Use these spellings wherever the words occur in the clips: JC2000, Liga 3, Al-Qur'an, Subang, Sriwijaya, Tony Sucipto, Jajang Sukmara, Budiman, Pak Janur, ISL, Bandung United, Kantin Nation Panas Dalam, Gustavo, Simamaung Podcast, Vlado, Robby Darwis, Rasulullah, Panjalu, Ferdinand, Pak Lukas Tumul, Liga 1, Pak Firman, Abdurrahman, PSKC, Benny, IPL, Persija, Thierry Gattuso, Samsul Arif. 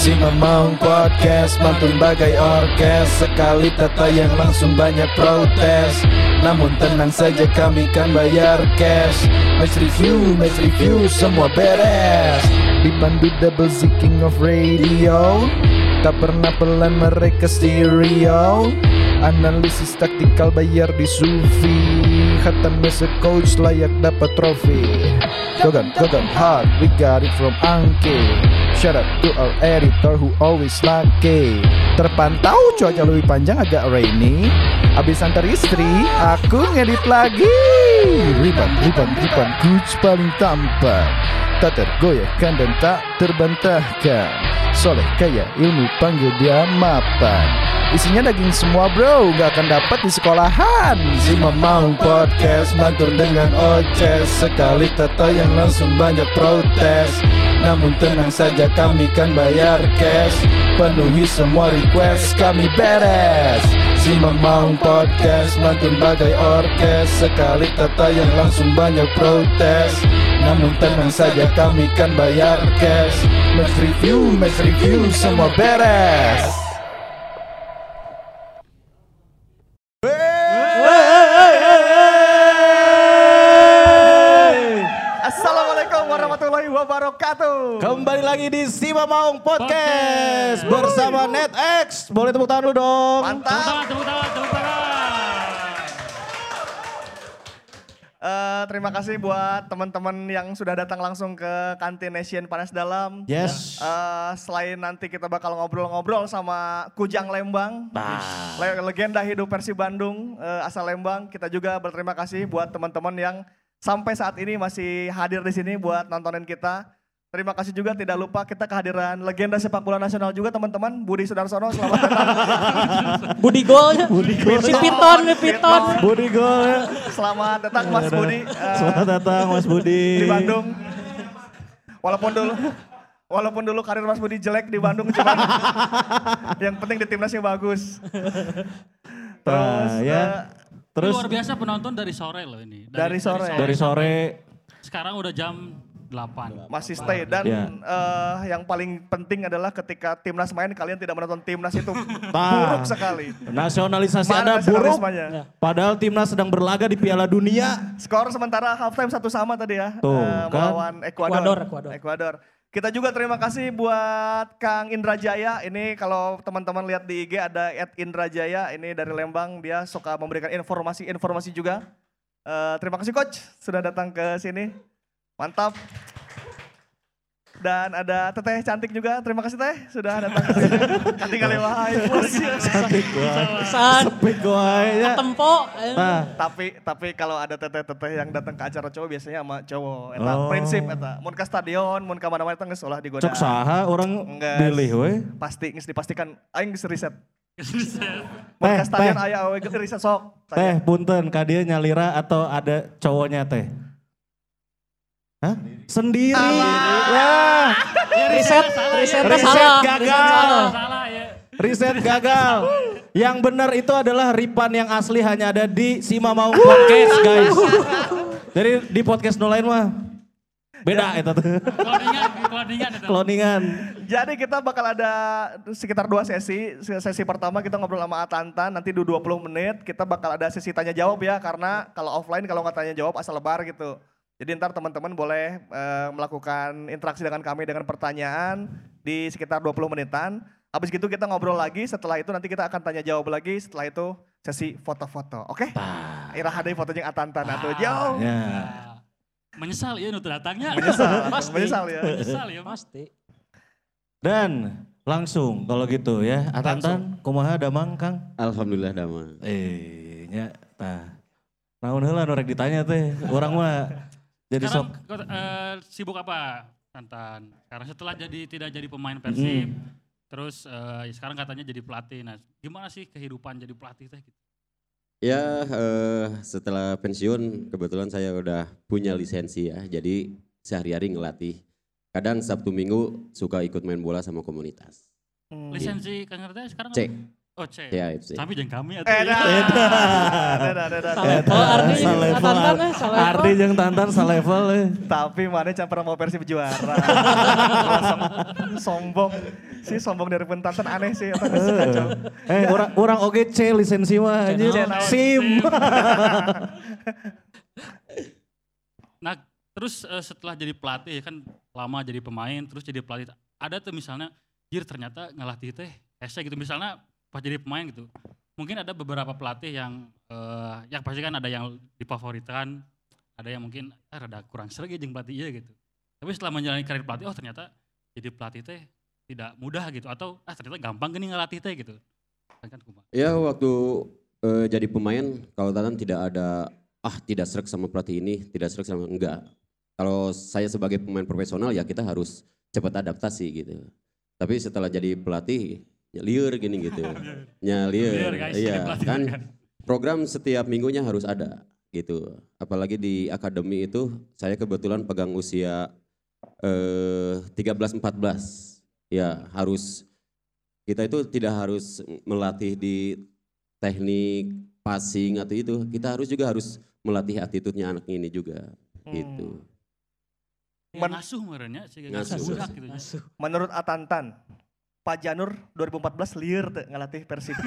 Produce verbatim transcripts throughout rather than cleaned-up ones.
Simamaung Podcast mantun bagai orkes. Sekali tayang langsung banyak protes. Namun tenang saja, kami kan bayar cash. Match review, match review, semua beres. Dipandu double Z king of radio. Tak pernah pelan mereka stereo. Analisis taktikal bayar di Sufi. Khatam as a coach layak dapat trofi. Gogan, Gogan hard, we got it from Angke. Shout out to our editor who always lucky. Terpantau cuaca lebih panjang agak rainy. Abis antar istri, aku ngedit lagi. Riban, riban, riban, coach paling tampan. Tak tergoyahkan dan tak terbantahkan. Soleh kaya ilmu panggil dia mapan. Isinya daging semua bro, gak akan dapat di sekolahan. Simamaung Podcast mantur dengan oces. Sekali tayang langsung banyak protes. Namun tenang saja, kami kan bayar cash. Penuhi semua request, kami beres. Simamaung Podcast mantun bagai orkes. Sekali tayang langsung banyak protes. Namun tenang saja, kami kan bayar cash. Match review, match review, semua beres. Assalamualaikum warahmatullahi wabarakatuh. Kembali lagi di Simamaung Podcast, Podcast bersama NetX. Boleh tepuk tangan dulu dong. Mantap. Tepuk tangan, tepuk tangan. Uh, terima kasih buat teman-teman yang sudah datang langsung ke Kantin Nation Panas Dalam. Yes. Uh, selain nanti kita bakal ngobrol-ngobrol sama Kujang Lembang, bah. legenda hidup Persib Bandung uh, asal Lembang. Kita juga berterima kasih buat teman-teman yang sampai saat ini masih hadir di sini buat nontonin kita. Terima kasih juga, tidak lupa kita kehadiran legenda sepak bola nasional juga teman-teman, Budi Sudarsono, selamat datang. Budi golnya, Budi gol. Piton, Piton. Budi gol. Selamat datang Mas Budi. Uh, selamat datang Mas Budi. Di Bandung. Walaupun dulu walaupun dulu karir Mas Budi jelek di Bandung, cuman yang penting di timnasnya bagus. Terus uh, ya. Terus luar biasa penonton dari sore loh ini. Dari, dari sore. Dari sore. Sekarang udah jam delapan. Masih stay dan ya. uh, yang paling penting adalah ketika timnas main kalian tidak menonton timnas itu buruk sekali. Nasionalisasi Anda buruk. Padahal timnas sedang berlaga di Piala Dunia. Skor sementara half time satu sama tadi ya. Tuh, uh, kan? Melawan Ekuador. Ekuador. Ekuador. Kita juga terima kasih buat Kang Indra Jaya. Ini kalau teman-teman lihat di I G ada et Indra Jaya. Ini dari Lembang, dia suka memberikan informasi-informasi juga. Uh, terima kasih coach sudah datang ke sini. Mantap. Dan ada Teteh cantik juga. Terima kasih Teh sudah datang ke sini. Nanti kali wahai. Cantik banget. Sepik goyanya. Tempo. Nah, tapi tapi kalau ada Teteh-teteh yang datang ke acara cowok biasanya sama cowok eta oh. prinsip eta. Mun ka stadion, mun ka mana-mana geus olah digoda. Cek saha urang pilih we? Pasti geus dipastikan aing geus riset. Mun ka stadion aya we geus riset sok. Teh punten ka dieu nyalira atau ada cowoknya teh? Hah? Sendiri. Wah. Ya, riset, riset, riset salah. gagal. Riset gagal. Yang benar itu adalah Ripan yang asli hanya ada di Simamaung Podcast, guys. Jadi di podcast no lain mah beda itu tuh. Kloningan, kloningan itu. Kloningan. Jadi kita bakal ada sekitar dua sesi. Sesi pertama kita ngobrol sama Atanta, nanti di dua puluh menit kita bakal ada sesi tanya jawab ya, karena kalau offline kalau nggak tanya jawab asal lebar gitu. Jadi ntar teman-teman boleh uh, melakukan interaksi dengan kami dengan pertanyaan di sekitar dua puluh menitan. Habis itu kita ngobrol lagi, setelah itu nanti kita akan tanya jawab lagi, setelah itu sesi foto-foto. Oke? Okay? Irah hadai foto jeung Atanta atuh. Jauh. Menyesal ya nu datangnya. Menyesal. Pasti. Menyesal ya. Menyesal ya pasti. Dan langsung kalau gitu ya, Atanta kumaha damang Kang? Alhamdulillah damang. Eh nya tah. Naon heula nu rek ditanya teh, urang mah jadi sekarang, sok. Uh, sibuk apa Tantan? Sekarang setelah jadi tidak jadi pemain Persib, mm. terus uh, ya sekarang katanya jadi pelatih. Nah, gimana sih kehidupan jadi pelatih teh? Ya uh, setelah pensiun kebetulan saya udah punya lisensi ya, jadi sehari-hari ngelatih. Kadang Sabtu Minggu suka ikut main bola sama komunitas. Mm. Lisensi Kang Reda sekarang? Cek. Oh C. Ya, tapi jeng kami atau Eda. Eda. Eda. Eda. Ardi Tantan lah, Ardi jeng Tantan selevel. Tapi mana campur mau Persib juara. Sombong. Si sombong dari Banten aneh sih. Eh, orang orang oge C lisensi mah anjir. SIM. Nah, terus uh, setelah jadi pelatih ya kan lama jadi pemain, terus jadi pelatih. Ada tuh misalnya, jir ternyata ngelatih teh hese gitu misalnya pas jadi pemain gitu. Mungkin ada beberapa pelatih yang uh, yang pasti kan ada yang difavoritkan, ada yang mungkin ah, rada kurang serge jeung pelatih ieu gitu. Tapi setelah menjalani karir pelatih, oh ternyata jadi pelatih teh tidak mudah gitu, atau ah ternyata gampang gini ngelatih teh gitu. Iya, waktu uh, jadi pemain kalau Tatan tidak ada ah tidak serg sama pelatih ini, tidak serg sama enggak. Kalau saya sebagai pemain profesional ya kita harus cepat adaptasi gitu. Tapi setelah jadi pelatih liur gini gitu. Nyaliur. Iya, kan program setiap minggunya harus ada gitu. Apalagi di akademi itu saya kebetulan pegang usia eh tiga belas empat belas. Ya, harus kita itu tidak harus melatih di teknik passing atau itu. Kita harus juga harus melatih attitude-nya anak ini juga hmm. gitu. Men- ngasuh merenya gitu. Menurut Atantan, Pak Janur dua ribu empat belas lieur teh ngalatih Persib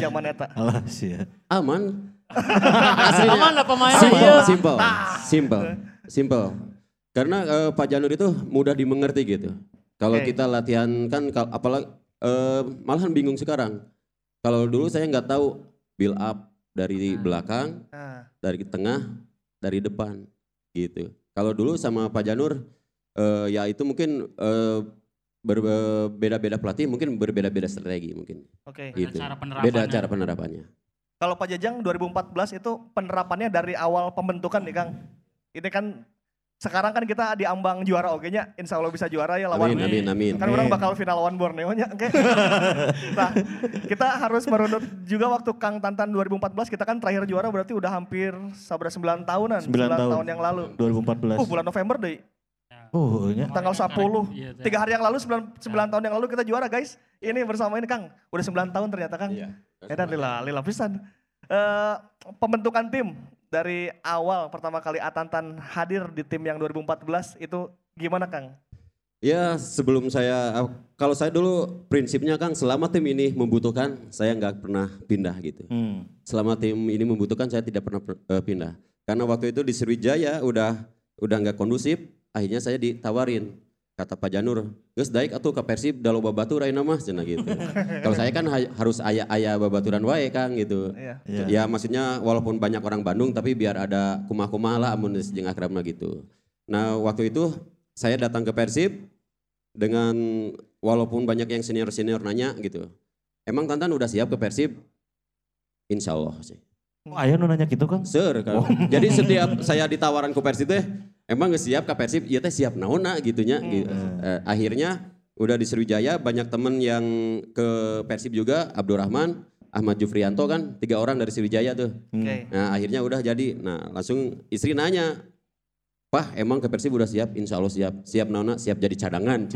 zaman eta. Alas ya. Aman. Aman lah pemain. Simple, simple, simple, simple. Karena uh, Pak Janur itu mudah dimengerti gitu. Kalau okay. kita latihan kan, apalagi uh, malahan bingung sekarang. Kalau dulu saya nggak tahu build up dari belakang, ah. dari tengah, dari depan gitu. Kalau dulu sama Pak Janur, uh, ya itu mungkin uh, berbeda-beda pelatih, mungkin berbeda-beda strategi mungkin. Oke. Okay. Gitu. Cara penerapannya. Beda cara penerapannya. Kalau Pak Jajang dua ribu empat belas itu penerapannya dari awal pembentukan nih Kang. Ini kan sekarang kan kita di ambang juara O G-nya, insya Allah bisa juara ya lawan. Amin, amin, amin. Kan amin. Orang bakal final lawan Borneo-nya. Okay. Nah, kita harus merunut juga waktu Kang Tantan dua ribu empat belas, kita kan terakhir juara berarti udah hampir sabra sembilan tahunan. sembilan, sembilan tahun. tahun yang lalu. dua ribu empat belas. Uh, bulan November deh. Oh, ya. Tanggal sepuluh, tiga hari yang lalu, sembilan, sembilan ya. tahun yang lalu kita juara guys. Ini bersama ini Kang, udah sembilan tahun ternyata Kang. Iya. Edan lila, lila pisan. Uh, pembentukan tim. Dari awal pertama kali Atantan hadir di tim yang dua ribu empat belas itu gimana Kang? Ya sebelum saya, kalau saya dulu prinsipnya Kang selama tim ini membutuhkan saya nggak pernah pindah gitu. Hmm. Selama tim ini membutuhkan saya tidak pernah uh, pindah. Karena waktu itu di Sriwijaya udah udah nggak kondusif, akhirnya saya ditawarin. Kata Pak Janur, geus daek atuh ka Persib da loba baturan ayeuna mah cenah gitu. Kalau saya kan ha- harus aya-aya babaturan wae Kang gitu. Yeah. Yeah. Ya maksudnya walaupun banyak orang Bandung tapi biar ada kumah-kumah lah amun jeung akrabna gitu. Nah waktu itu saya datang ke Persib dengan walaupun banyak yang senior-senior nanya gitu. Emang Tantan udah siap ke Persib? Insya Allah sih. Oh aya nu nanya gitu Kang? Seur Kang. Oh. Jadi setiap saya ditawaran ke Persib teh emang gak siap ke Persib, iya teh siap naona gitunya. Hmm. Gitu. Eh, akhirnya udah di Sriwijaya banyak temen yang ke Persib juga, Abdurrahman, Ahmad Jufrianto kan, tiga orang dari Sriwijaya tuh. Okay. Nah akhirnya udah jadi, nah langsung istri nanya, Pah emang ke Persib udah siap? Insya Allah siap, siap naona, siap jadi cadangan.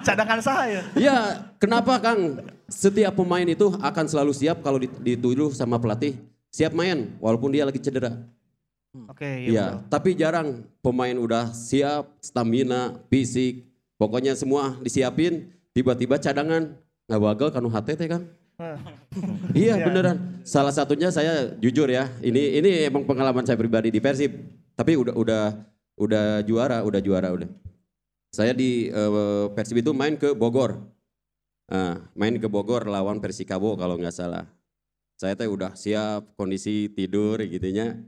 Cadangan saya? Iya, kenapa Kang? Setiap pemain itu akan selalu siap kalau dituduh sama pelatih, siap main walaupun dia lagi cedera. Oke, okay, iya. Ya, tapi jarang pemain udah siap, stamina, fisik, pokoknya semua disiapin, tiba-tiba cadangan nggak bagel kanu hate teh Kang. Iya beneran. Salah satunya saya jujur ya, ini ini emang pengalaman saya pribadi di Persib, tapi udah udah udah juara, udah juara udah. Saya di uh, Persib itu main ke Bogor, uh, main ke Bogor lawan Persikab kalau nggak salah. Saya teh udah siap, kondisi tidur gitunya.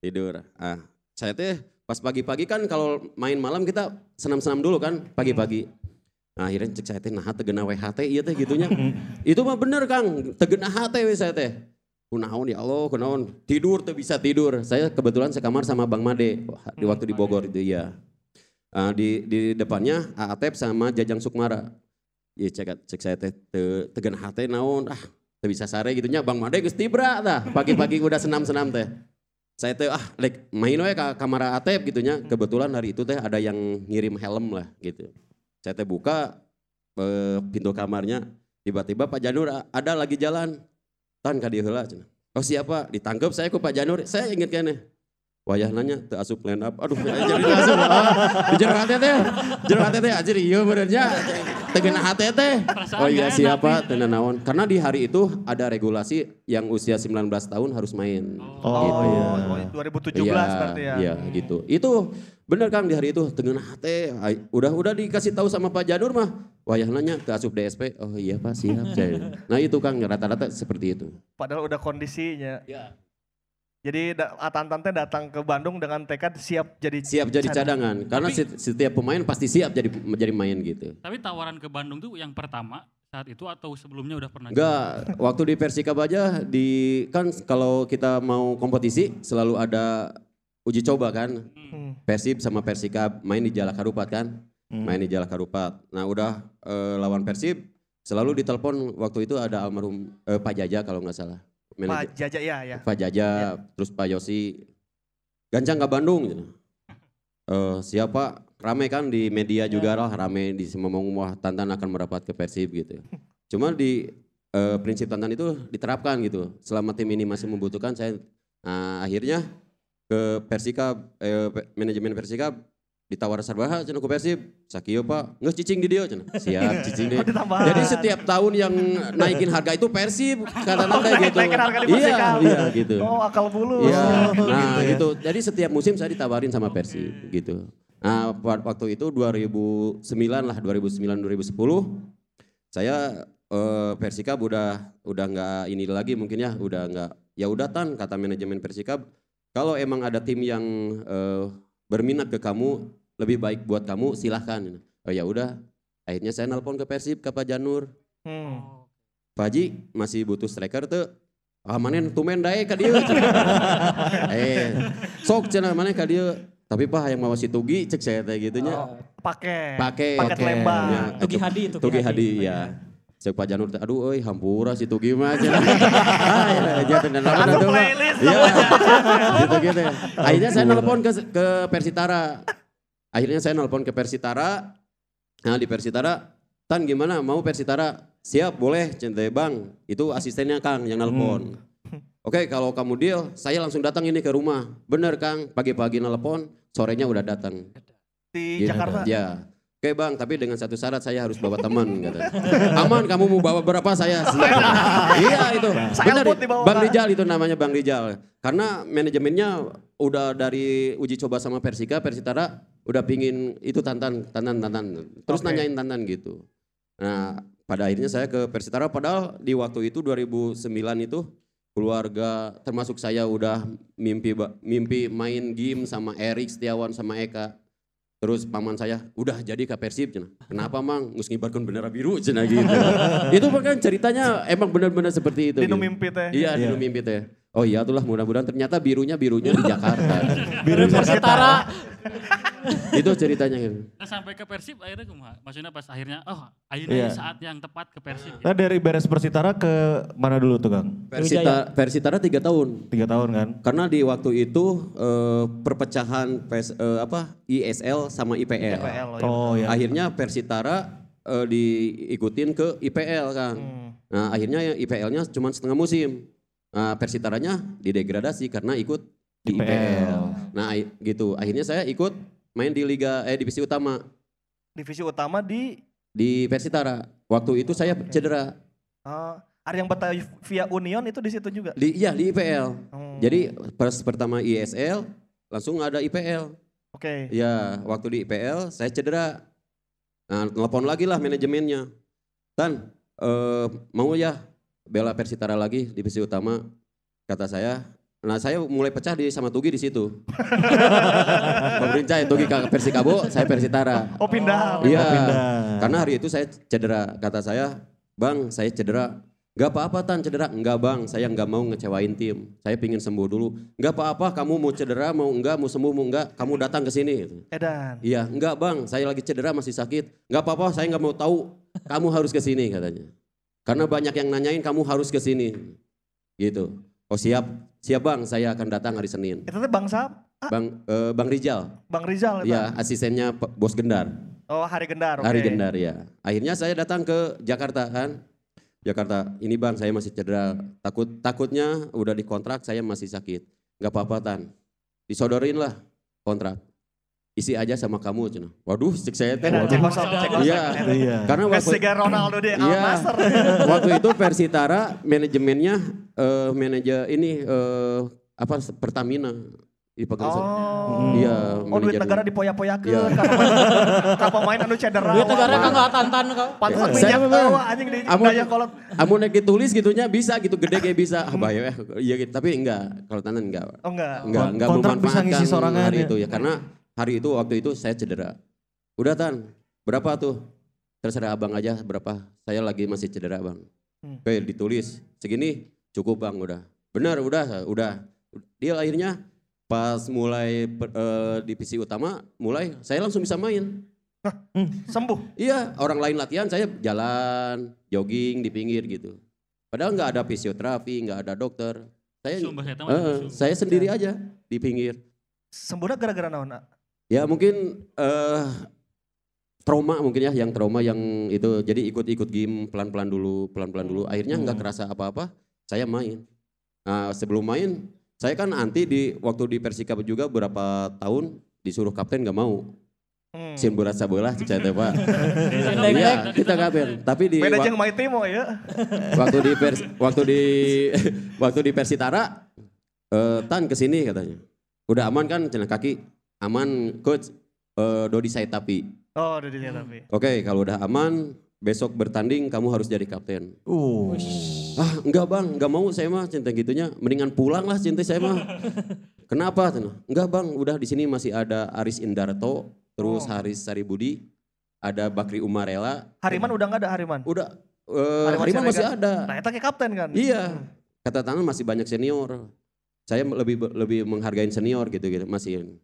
Tidur. Ah, saya teh pas pagi-pagi kan kalau main malam kita senam-senam dulu kan pagi-pagi. Nah, akhirnya cek saya teh naha teu geuna we hate ieu teh gitunya. Itu mah bener Kang, teu geuna hate we saya teh. Kunaon ya Allah, kunaon. Tidur teu bisa tidur. Saya kebetulan sekamar sama Bang Made di waktu di Bogor itu ya. Ah, di di depannya Atep sama Jajang Sukmara. Ieu cek cek saya teh teu teu geuna hate naon ah, teu bisa sare gitunya Bang Made geus tibra tah. Pagi-pagi udah senam-senam teh. Saya teh ah like, main we ka kamar Atep gitunya. Kebetulan hari itu teh ada yang ngirim helm lah gitu. Saya teh buka eh, pintu kamarnya, tiba-tiba Pak Janur ada lagi jalan. Tan ka dieu heula cenah. Oh siapa? Ditangkep saya ku Pak Janur. Saya inget keneh. Wayah nanya teu asup line up. Aduh, jadi asup. Jero hate teh. Jero hate teh anjir ieu benernya. Tegena H T T. Oh iya siapa tenanawan. Karena di hari itu ada regulasi yang usia sembilan belas tahun harus main. Oh gitu. iya. dua ribu tujuh belas ya, berarti ya. Iya hmm. gitu. Itu bener Kang di hari itu Tegena H T. Udah udah dikasih tahu sama Pak Janur mah. Wayah nanya ke asup D S P. Oh iya Pak siap. Nah itu Kang rata-rata seperti itu. Padahal udah kondisinya. Ya. Jadi Atan-tante datang ke Bandung dengan tekad siap jadi siap jadi cadangan, cadangan. Karena tapi, setiap pemain pasti siap jadi menjadi main gitu. Tapi tawaran ke Bandung tuh yang pertama saat itu atau sebelumnya udah pernah? Enggak, waktu di Persikab aja di kan kalau kita mau kompetisi selalu ada uji coba kan. Hmm. Persib sama Persikab main di Jalak Harupat kan, hmm. main di Jalak Harupat. Nah udah eh, lawan Persib selalu ditelepon waktu itu ada almarhum eh, Pak Jaja kalau nggak salah. Manager. Pak Jaja ya, ya. Pak Jaja, ya. Terus Pak Yosi, gancang ke Bandung. Gitu. Uh, siapa? Rame kan di media ya. Juga lah, rame di Simamaung wah Tantan akan merapat ke Persib gitu. Cuma di uh, prinsip Tantan itu diterapkan gitu. Selama tim ini masih membutuhkan saya, nah, akhirnya ke Persikab, eh, manajemen Persikab ditawar Sarbaha cenah ku Persib. Sakieu Pak, geus cicing di dieu cenah. Siap cicing deh. Jadi setiap tahun yang naikin harga itu Persib kata-kata oh, gitu. Naikin harga di iya, iya gitu. Oh, akal bulus. Iya. Nah, gitu, ya. Gitu. Jadi setiap musim saya ditawarin sama Persib okay. gitu. Nah, waktu itu dua ribu sembilan lah, dua ribu sembilan dua ribu sepuluh saya eh, Persikab udah udah enggak ini lagi mungkin ya, udah enggak. Ya udah Tan kata manajemen Persikab, kalau emang ada tim yang eh, berminat ke kamu lebih baik buat kamu silahkan. Oh ya udah, akhirnya saya nelpon ke Persib ke Pak Janur. Hmm. Pak Haji masih butuh striker tuh. Ah manen tumen dae ka dieu. Eh, sok cenah manen ka dieu. Tapi Pak yang mawasi Tugi cek saya teh gitunya. Oh, pakai. Pakai paket Lembang. Ya, Tugi Hadi itu. Tugi Hadi ya. Cek Pak Janur, aduh euy hampura si Tugi mah cenah. Ah ya bener bener tuh. Iya. Gitu gitu. Akhirnya saya nelpon ke ke Persitara. Akhirnya saya nelpon ke Persitara, nah di Persitara, Tan gimana mau Persitara? Siap boleh, Cente Bang, itu asistennya Kang yang nelpon. Hmm. Oke kalau kamu deal, saya langsung datang ini ke rumah. Bener Kang, pagi-pagi nelpon, sorenya udah datang. Di gitu. Jakarta? Ya. Oke Bang, tapi dengan satu syarat saya harus bawa teman. Kata. Aman kamu mau bawa berapa saya? Iya itu, benar Bang Rijal itu namanya Bang Rijal. Karena manajemennya udah dari uji coba sama Persika, Persitara udah pingin itu Tantan, Tantan, Tantan. Terus okay. nanyain Tantan gitu. Nah pada akhirnya saya ke Persitara padahal di waktu itu dua ribu sembilan itu keluarga termasuk saya udah mimpi mimpi main game sama Erik Setiawan sama Eka. Terus paman saya, udah jadi ke Persib cenah. Kenapa Mang? Ngus ngibarkan bendera biru cenah gitu. Itu bahkan ceritanya emang benar-benar seperti itu. Dinu gitu. Mimpi teh. Iya, dinu yeah. mimpi teh. Oh iya itulah mudah-mudahan ternyata birunya-birunya di Jakarta. Biru Persitara. Itu ceritanya gitu. Nah sampai ke Persib akhirnya kumaha? Maksudnya pas akhirnya, oh akhirnya yeah. saat yang tepat ke Persib. Gitu. Nah dari beres Persitara ke mana dulu tuh Kang? Persita, Persitara tiga tahun. tiga tahun kan? Karena di waktu itu uh, perpecahan pers, uh, apa I S L sama I P L. I P L oh, ya. Akhirnya Persitara uh, diikutin ke I P L Kang. Hmm. Nah akhirnya I P L-nya cuma setengah musim. Nah Persitaranya didegradasi karena ikut di I P L. I P L. Nah gitu akhirnya saya ikut main di liga eh divisi utama. Divisi utama di di Persitara. Waktu itu saya okay. cedera. Uh, ada yang Batavia Union itu di situ juga. Di, iya di I P L. Hmm. Jadi pas pertama I S L langsung ada I P L. Oke. Okay. Ya waktu di I P L saya cedera. Nah, telepon lagi lah manajemennya. Tan uh, mau ya bela Persitara lagi divisi utama kata saya. Nah saya mulai pecah di sama Tugi di situ. Pemerintah Tugi ke Persikabo, saya Persitara. Oh pindah. Iya. Oh, karena hari itu saya cedera. Kata saya, Bang saya cedera. Gak apa-apa Tan cedera. Enggak Bang, saya gak mau ngecewain tim. Saya pingin sembuh dulu. Gak apa-apa kamu mau cedera, mau enggak, mau sembuh, mau enggak. Kamu datang ke sini. Edan. Iya, enggak Bang, saya lagi cedera masih sakit. Gak apa-apa, saya gak mau tahu. Kamu harus ke sini katanya. Karena banyak yang nanyain kamu harus ke sini. Gitu. Oh siap, siap Bang, saya akan datang hari Senin. Itu Bang Sab? Ah. Bang eh, Bang Rijal. Bang Rijal itu. Ya, asistennya Bos Gendar. Oh, Hari Gendar. Okay. Hari Gendar ya. Akhirnya saya datang ke Jakarta kan. Jakarta, ini Bang saya masih cedera. Takut takutnya udah dikontrak saya masih sakit. Enggak apa-apa Tan. Disodorin lah kontrak. isi aja sama kamu cina. Waduh, cek saya teh. Cek kosong, cek kosong. Iya, iya. Karena waktu Ronaldo deh, Al-Nassr. Waktu itu Persitara manajemennya uh, manajer ini uh, apa Pertamina dipegang. Oh. Iya, oh, duit negara dipoyak-poyakeun ya. Ka pemain anu cedera. Duit negara kan enggak tantan kok. Pantes minyak eueuh anjing di daya kolot. Amun nek ditulis gitunya bisa gitu gede ge bisa. Ah bae ya. Iya gitu, tapi enggak kalau tantan enggak. Oh enggak. Enggak, enggak memanfaatkan sorangan itu ya karena hari itu waktu itu saya cedera. Udah Tan, berapa tuh? Terserah Abang aja berapa. Saya lagi masih cedera, Bang. Hmm. Oke, ditulis. Segini cukup, Bang, udah. Benar, udah, udah. Deal akhirnya pas mulai uh, divisi utama mulai saya langsung bisa main. Hah, sembuh? Iya, orang lain latihan saya jalan, jogging di pinggir gitu. Padahal gak ada fisioterapi, gak ada dokter. Saya, uh, saya sendiri aja di pinggir. Sembuhnya gara-gara naon? Ya mungkin uh, trauma mungkin ya, yang trauma yang itu. Jadi ikut-ikut game pelan-pelan dulu, pelan-pelan dulu. Akhirnya hmm. gak kerasa apa-apa, saya main. Nah, sebelum main, saya kan anti di waktu di Persikab juga berapa tahun disuruh kapten gak mau. Hmm. Sin berat sabelah cicet Pak. Iya, kita kapten. Tapi di beda jeung main timo ya. Waktu di pers, waktu di waktu di Persitara uh, Tan kesini katanya. Udah aman kan cina kaki? Aman coach. Uh, Dodi saya tapi. Oh, Dodi saya tapi. Oke, okay, kalau udah aman besok bertanding kamu harus jadi kapten. Uh. Ah enggak bang, enggak mau saya mah cinta gitunya. Mendingan pulang lah cinta saya mah. Kenapa? Enggak bang, udah di sini masih ada Aris Indarto, terus oh. Haris Saribudi, ada Bakri Umarela. Hariman udah enggak ada Hariman? Udah, uh, Hariman, Hariman masih ada. Nah itu kapten kan? Iya, kata tangan masih banyak senior. Saya lebih lebih menghargai senior gitu-gitu masih.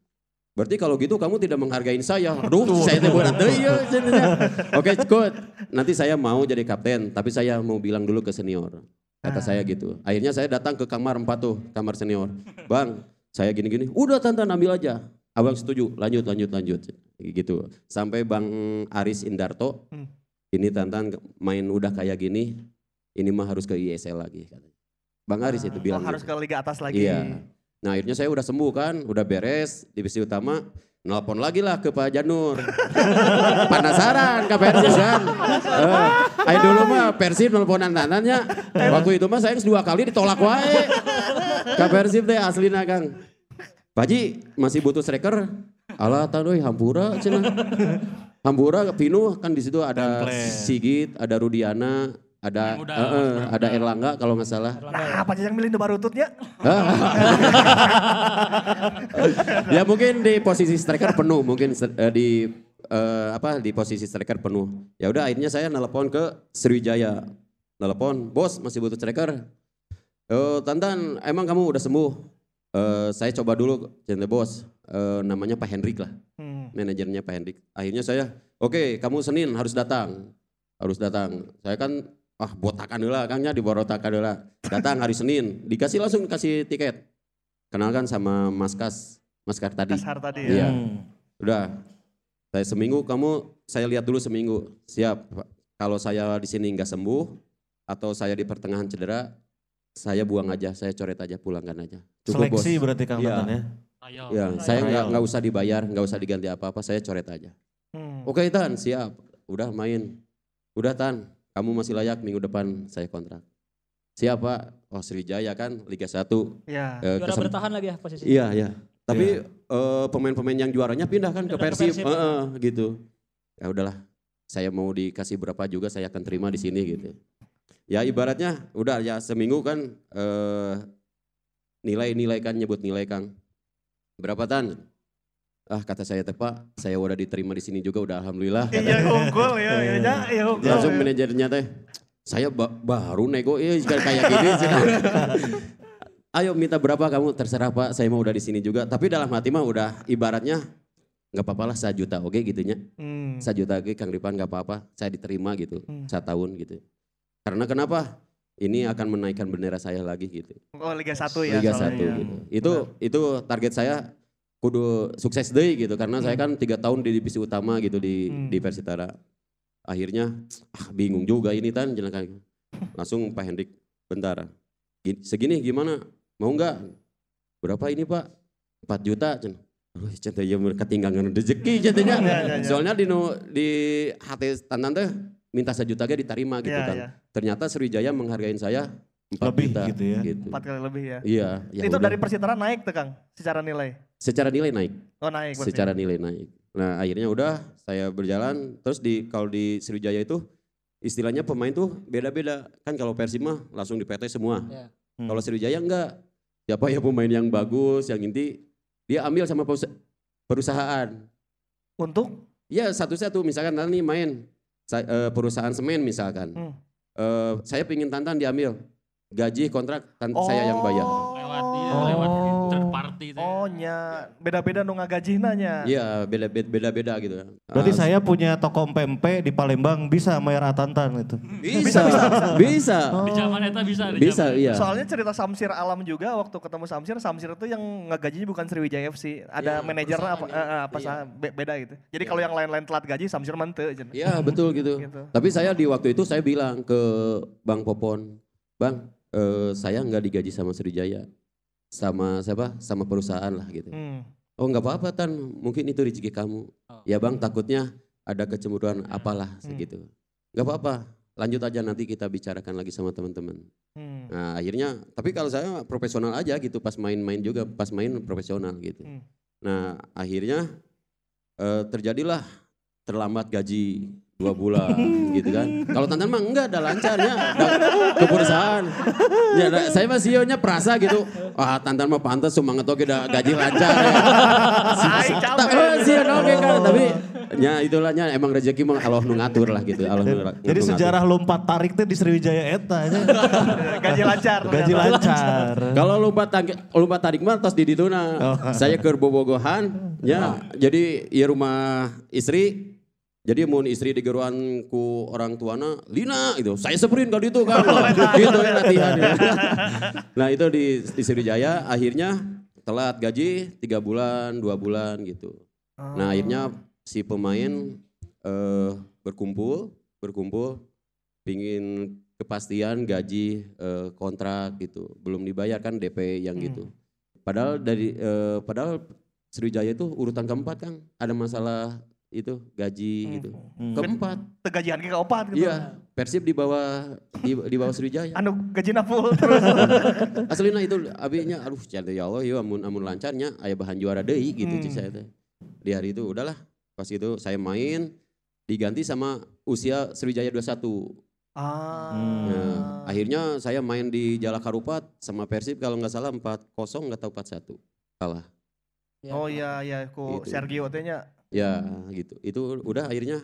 Berarti kalau gitu kamu tidak menghargai saya. Aduh, saya teh berat deui ya. Oke, coach. Nanti saya mau jadi kapten, tapi saya mau bilang dulu ke senior. Kata saya gitu. Akhirnya saya datang ke kamar empat tuh, kamar senior. Bang, saya gini-gini. Udah Tantan ambil aja. Abang setuju. Lanjut, lanjut, lanjut. Gitu. Sampai Bang Aris Indarto. Ini Tantan main udah kayak gini. Ini mah harus ke I S L lagi. Bang Aris itu bilang. Oh, harus gitu. Ke liga atas lagi. Iya. Nah akhirnya saya udah sembuh kan, udah beres divisi utama, nelpon lagi lah ke Pak Janur. Penasaran ke Persib kan. uh, ayo dulu mah Persib nelponan tantannya, waktu itu mah saya dua kali ditolak wae. Ke Persib deh aslina Kang. Pak Ji masih butuh striker, alah tahu hampura cina. Hampura Pino kan di situ ada Sigit, ada Rudiana. Ada muda, uh, uh, ada Erlangga kalau nggak salah. Nah, apa aja yang milih debar ututnya? Ya mungkin di posisi striker penuh, mungkin uh, di uh, apa di posisi striker penuh. Ya udah akhirnya saya nelpon ke Sriwijaya. Nelpon, "Bos, masih butuh striker." "Eh, Tantan, emang kamu udah sembuh?" Uh, saya coba dulu, "Cente Bos." Uh, namanya Pak Hendrik lah. Hmm. Manajernya Pak Hendrik. Akhirnya saya, "Oke, okay, kamu Senin harus datang." Harus datang. Saya kan ah botakan dulu kangnya diborotakan dulu. Datang hari Senin, dikasih langsung dikasih tiket. Kenalkan sama Mas Kas, Mas Kar tadi. Kasar tadi ya. Iya. Udah. Saya seminggu kamu, saya lihat dulu seminggu. Siap. Kalau saya di sini enggak sembuh atau saya di pertengahan cedera, saya buang aja, saya coret aja, pulangkan aja. Cukup seleksi bos. Berarti Kang Tantan ya. Ya, ya saya enggak enggak usah dibayar, enggak usah diganti apa-apa, saya coret aja. Hmm. Oke, Tan, siap. Udah main. Udah Tan, kamu masih layak minggu depan saya kontrak. Siapa? Oh Sriwijaya kan Liga satu. Iya. Eh, juara bertahan lagi ya posisinya. Iya, iya. Tapi ya. Eh, pemain-pemain yang juaranya pindah kan pindah ke Persib. Ke Persib. Eh, eh, gitu. Ya udahlah, saya mau dikasih berapa juga saya akan terima di sini gitu. Ya ibaratnya udah ya seminggu kan eh, nilai-nilai kan nyebut nilai Kang. Berapa Tan? Ah kata saya tepak, saya udah diterima di sini juga udah alhamdulillah. Iya unggul ya, iya ya, ya, ya. Langsung manajernya teh, saya ba- baru nego ya kayak gini. Ayo minta berapa kamu terserah Pak, saya mau udah di sini juga. Tapi dalam hati mah udah ibaratnya nggak apa-apa lah satu juta oke okay, gitunya, hmm. satu juta oke okay, Kang Ripan nggak apa-apa, saya diterima gitu, hmm. satu tahun gitu. Karena kenapa? Ini akan menaikkan bendera saya lagi gitu. Oh Liga satu ya. Liga satu gitu. Itu benar. Itu target saya. Kudu sukses deh gitu karena hmm. saya kan tiga tahun di divisi utama gitu di hmm. di Persitara. Akhirnya ah, bingung juga ini Tan jalan kaki. Langsung Pak Hendrik bentar. Segini gimana? Mau enggak? Berapa ini Pak? empat juta. Aduh, cinta ya ketinggangan rezeki jadinya. Soalnya di di hati Tantan teh minta sejuta ge diterima gitu kan. Ya, ya. Ternyata Sriwijaya menghargain saya empat lebih juta, gitu ya. Gitu. empat kali lebih ya. Iya. Ya itu udah. Dari Persitara naik tuh Kang, secara nilai. Secara nilai naik. Oh, naik berarti. Secara nilai naik. Nah, akhirnya udah saya berjalan terus di kalau di Sriwijaya itu istilahnya pemain tuh beda-beda. Kan kalau Persib mah langsung di P T semua. Ya. Hmm. Kalau Sriwijaya enggak. Siapa ya pemain yang bagus, yang inti dia ambil sama perusahaan. Untuk? Ya satu-satu misalkan nanti main perusahaan semen misalkan. Hmm. Uh, saya pingin Tantan diambil. Gaji kontrak Tantan oh. saya yang bayar. Lewat dia, oh. lewat third party. Oh nya, beda-beda dong gaji nanya. Iya beda-beda gitu. Berarti uh, saya punya toko pempek di Palembang bisa bayar Tantan itu? Bisa, bisa. Bisa. Bisa. Oh. Di zaman itu bisa. Di bisa jaman. Iya. Soalnya cerita Samsir Alam juga waktu ketemu Samsir, Samsir itu yang ngegajinya bukan Sriwijaya F C. Ada ya, manajernya apa, ya. uh, apa iya. be beda gitu. Jadi ya. Kalau yang lain-lain telat gaji Samsir mantep. Iya betul gitu. Gitu. Tapi saya di waktu itu saya bilang ke Bang Popon, Bang uh, saya nggak digaji sama Sriwijaya. Sama siapa? Sama perusahaan lah gitu. Hmm. Oh nggak apa-apa Tan, mungkin itu rezeki kamu. Oh. Ya Bang takutnya ada kecemburuan apalah segitu. Nggak hmm. apa-apa, lanjut aja nanti kita bicarakan lagi sama teman-teman. Hmm. Nah akhirnya, tapi kalau saya profesional aja gitu pas main-main juga, pas main profesional gitu. Hmm. Nah akhirnya eh, terjadilah terlambat gaji dua bulan gitu kan. Kalau Tantan mah enggak, ada lancarnya ke perusahaan. Ya, saya mah C E O-nya perasa gitu. Wah Tantan mah pantas semangat oke udah gaji lancar ya. C E O oke kan, tapi ya itulahnya emang rezeki mah Allah nu ngatur lah gitu. Allah nu ngatur. Jadi sejarah lompat tarik teh di Sriwijaya eta nya. Gaji lancar. Gaji lancar. Kalau lompat lompat tarik mah tos di dituna. Saya keur bobogohan ya. Jadi ya rumah istri. Jadi mau istri digeruan ku orang tuana, Lina gitu. Saya sprint kalau itu kan. Gitu ya latihan. Ya. Nah itu di, di Sriwijaya akhirnya telat gaji tiga bulan, dua bulan gitu. Oh. Nah akhirnya si pemain eh, berkumpul, berkumpul pingin kepastian gaji eh, kontrak gitu. Belum dibayar kan D P yang hmm. gitu. Padahal dari eh, padahal Sriwijaya itu urutan keempat kan. Ada masalah itu gaji hmm. gitu. Hmm. Keempat. Tegajian ke keempat gitu. Iya, Persib di bawah di, di bawah Sriwijaya. Anu gajina full terus. Aslina itu abinya aduh ya Allah ya amun amun lancarnya aya bahan juara deui gitu hmm. saya teh. Di hari itu udahlah pas itu saya main diganti sama usia Sriwijaya dua puluh satu. Ah. Hmm. Nah, akhirnya saya main di Jalak Harupat sama Persib kalau enggak salah empat kosong enggak tahu empat satu. Kalah. Ya, oh iya iya ku gitu. Sergio tanya ya hmm. gitu itu udah akhirnya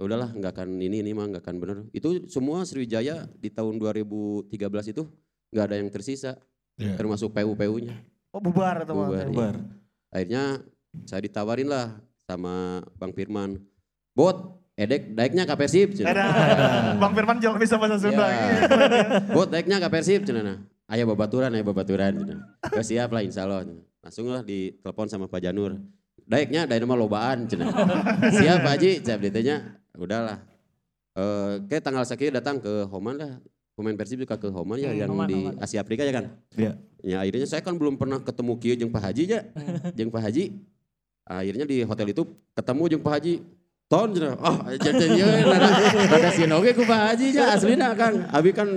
udahlah nggak akan ini ini mah nggak akan bener itu semua Sriwijaya di tahun dua ribu tiga belas itu nggak ada yang tersisa yeah. termasuk P U P U nya oh bubar atau bubar, bubar. Ya. Akhirnya saya ditawarin lah sama Bang Firman bot edek daiknya ke Persib Bang Firman jauh bisa bahasa Sunda ya. Bot daiknya ke Persib cenah ayah babaturan ayah babaturan gak siap lah insya Allah langsung lah ditelepon sama Pak Janur daiknya dari nama lobaan cina. Siap Pak Haji, siap ditanya. Udahlah. Eh kayak tanggal sekian datang ke Homan lah. Pemain Persib juga ke Homan ya hmm, yang Homan, di Homan. Asia Afrika ya kan? Iya. Ya akhirnya saya kan belum pernah ketemu kieu jeung Pak Haji ya. Jeung Pak Haji. Akhirnya di hotel itu ketemu jeung Pak Haji. Ton cenah. Oh, jadinya rada sinoge ku Pak Haji nya aslina Kang. Abi kan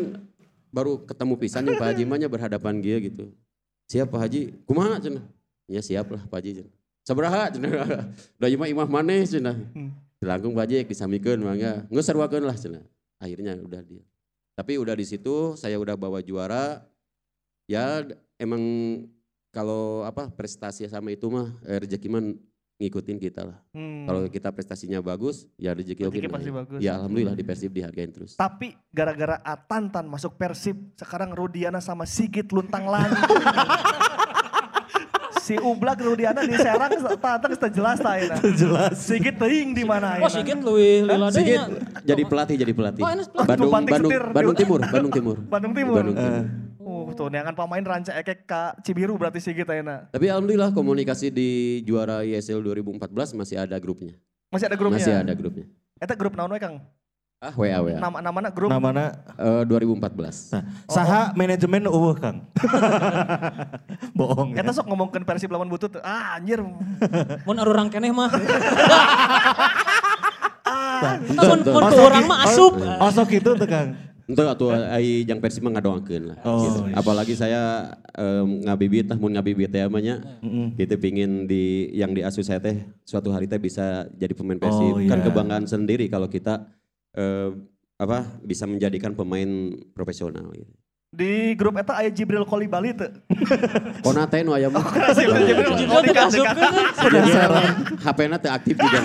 baru ketemu pisan jeung Pak Haji mah nya berhadapan kieu gitu. Siap Pak Haji? Kumaha cenah? Ya siap lah Pak Haji cenah. Sabaraha cenah. Da imah imah maneh cenah. Langkung Pak Haji disamikeun mangga. Geus sarwakeun lah cenah. Akhirnya udah dia. Tapi udah di situ saya udah bawa juara. Ya emang kalau apa prestasi sama itu mah rezeki mah ngikutin kita lah. Hmm. Kalau kita prestasinya bagus, ya rezeki oke. Ya alhamdulillah di Persib dihargain terus. Tapi gara-gara Atantan masuk Persib, sekarang Rudiana sama Sigit luntang lantung. Si Ublak Rudiana di Serang Tantan sudah jelas lah ya. Jelas. Sigit teing di mana ya? Oh Sigit luih lila deh. Sigit jadi pelatih jadi pelatih. Oh, Bandung Bandung Bandung Timur Bandung Timur. Bandung Timur. Bandung Timur. Uh tuh neangan pamain ranca ekek ka Cibiru berarti Sigit ayeuna. Tapi alhamdulillah komunikasi di juara I S L dua ribu empat belas masih ada grupnya. Masih ada grupnya. Masih ada grupnya. Eta grup naon we Kang? Ah, W A, W A. Nama-nama grup? Nama-nama uh, dua ribu empat belas. Nah, oh. Saha manajemen eueuh Kang. Bohong. Eta ya? Sok ngomongkeun Persib lawan Butut. Ah anjir. Mun arurang keneh mah. Ah, mun urang mah asup. Osok kitu teh Kang. Henteu atuh ai jang Persib mah ngadoakeun lah. Oh, gitu. Apalagi saya um, ngabibit tah mun ngabibit teh mah nya. Kitu pingin di yang diasuh saya teh suatu hari teh bisa jadi pemain Persib. Oh, kan yeah. Kebanggaan sendiri kalau kita Uh, apa bisa menjadikan pemain profesional gitu. Di grup eta aya Jibril Koulibaly teu. Konate nu aya mah. Jibril Koulibaly penasaran. H P-na teu aktif juga.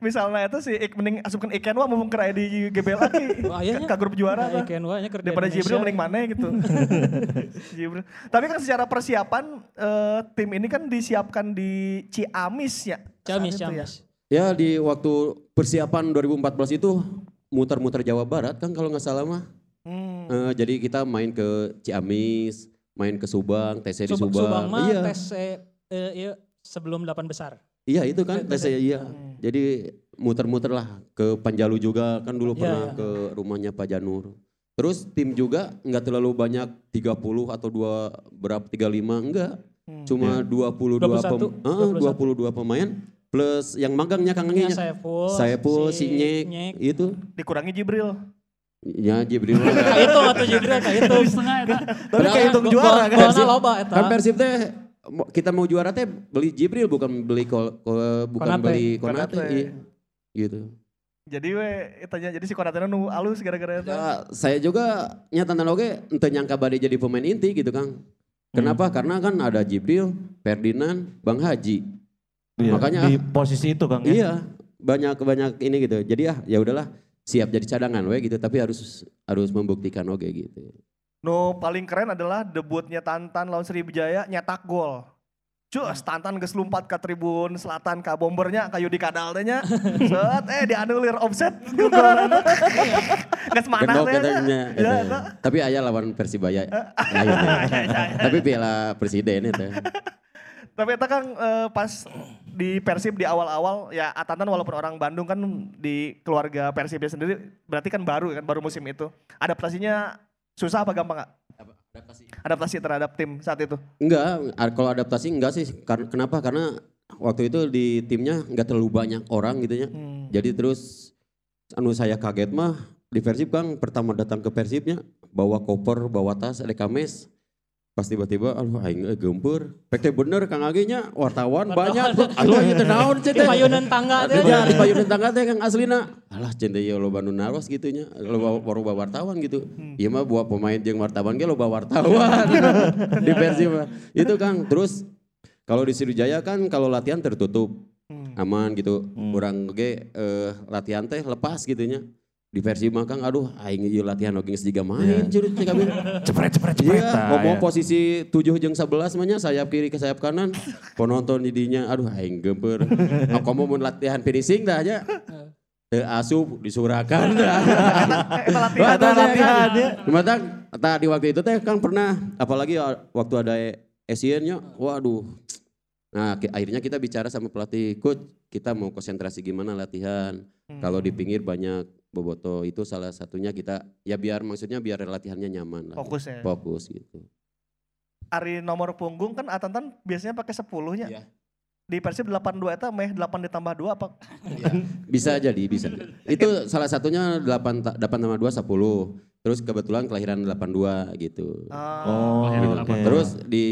Misalnya eta si ik mending asupkeun Ikenwa mumung keur aya di G B L A ka grup juara tah. Ikenwa nya keur daripada Jibril mending maneh gitu. Jibril. Tapi kan secara persiapan uh, tim ini kan disiapkan di Ciamis ya. Ciamis, Ciamis. Ya di waktu persiapan dua ribu empat belas itu muter-muter Jawa Barat kan kalau nggak salah mah. Hmm. Uh, jadi kita main ke Ciamis, main ke Subang, T C di Subang. Subang mah iya. T C uh, iya, sebelum delapan besar. Iya itu kan T C iya. Hmm. Jadi muter-muter lah ke Panjalu juga kan dulu pernah yeah. Ke rumahnya Pak Janur. Terus tim juga nggak terlalu banyak tiga puluh atau dua berapa tiga puluh lima enggak. Hmm. Cuma yeah. dua puluh dua, pem, uh, dua puluh dua pemain. Plus yang magangnya Kang Anggi nya. Saya full si Nyek, Nyek itu. Dikurangi Jibril. Ya Jibril. Kayak itu atau Jibril kayak itu. Tapi kayak hitung juara kan. Persib loba eta. Kan Persib teh kita mau juara teh beli Jibril bukan beli kol, kol, bukan Konate. Beli Konate. Konate. Iya. Gitu. Jadi we tanya jadi si Konate nu alus gara-gara eta. Ya, saya juga nya tantan oge teu nyangka bade jadi pemain inti gitu Kang. Kenapa? Hmm. Karena kan ada Jibril, Ferdinand, Bang Haji. Iya, makanya di posisi itu Kang ya? Iya banyak banyak ini gitu jadi ah ya udahlah siap jadi cadangan we gitu tapi harus harus membuktikan oke okay, gitu. No paling keren adalah debutnya Tantan lawan Sriwijaya nyetak gol. Cus Tantan geus lumpat ka tribun selatan ka bombernya kayu di kadal teh nya. Set eh dianulir offset gol. Geus manah teh. Tapi aya lawan Persibaya. Tapi piala presiden itu. Tapi itu kan eh, pas di Persib di awal-awal ya Tantan walaupun orang Bandung kan di keluarga Persibnya sendiri berarti kan baru kan baru musim itu. Adaptasinya susah apa gampang gak? Adaptasi. Adaptasi terhadap tim saat itu? Enggak, kalau adaptasi enggak sih. Kenapa? Karena waktu itu di timnya enggak terlalu banyak orang gitu ya. Hmm. Jadi terus anu saya kaget mah di Persib Kang pertama datang ke Persibnya bawa koper, bawa tas, ada kamis. Pas tiba-tiba, aduh aing gempur. Pek teh bener Kang Agi nya wartawan banyak. Aduh ieu teh naon cen teh. Di payunan tangga teh. Ya, di payunan tangga teh Kang aslina. Alah cen teh ieu loba nu naros kitu nya. Loba baru wartawan gitu. Ieu mah buat pemain jeung wartawan ge loba wartawan. Di Persib mah. Itu Kang, terus kalau di Sriwijaya kan kalau latihan tertutup. Aman gitu. Urang ge eh, latihan teh lepas gitu nya. Di versi makang aduh aing ieu latihan oge geus jiga main curut teh kabeh cepret cepret cepret yeah, ngomong posisi tujuh jeung sebelas mah nya sayap kiri ke sayap kanan penonton di dinya aduh aing gempeur komo mun latihan finishing dah nya teu asup disurakan dah eta latihan latihan matang tah di waktu itu teh Kang pernah apalagi waktu ada Asian nya waduh nah akhirnya kita bicara sama pelatih coach kita mau konsentrasi gimana latihan hmm. Kalau di pinggir banyak boboto itu salah satunya kita ya biar maksudnya biar latihannya nyaman lah. Fokus ya. Fokus gitu. Ari nomor punggung kan Atantan biasanya pakai sepuluhnya. Iya. Di Persib delapan puluh dua eta meh delapan ditambah dua apa? Ya, bisa jadi bisa. Itu salah satunya delapan delapan tambah dua sepuluh. Terus kebetulan kelahiran delapan puluh dua gitu. Oh. Oh okay. Terus di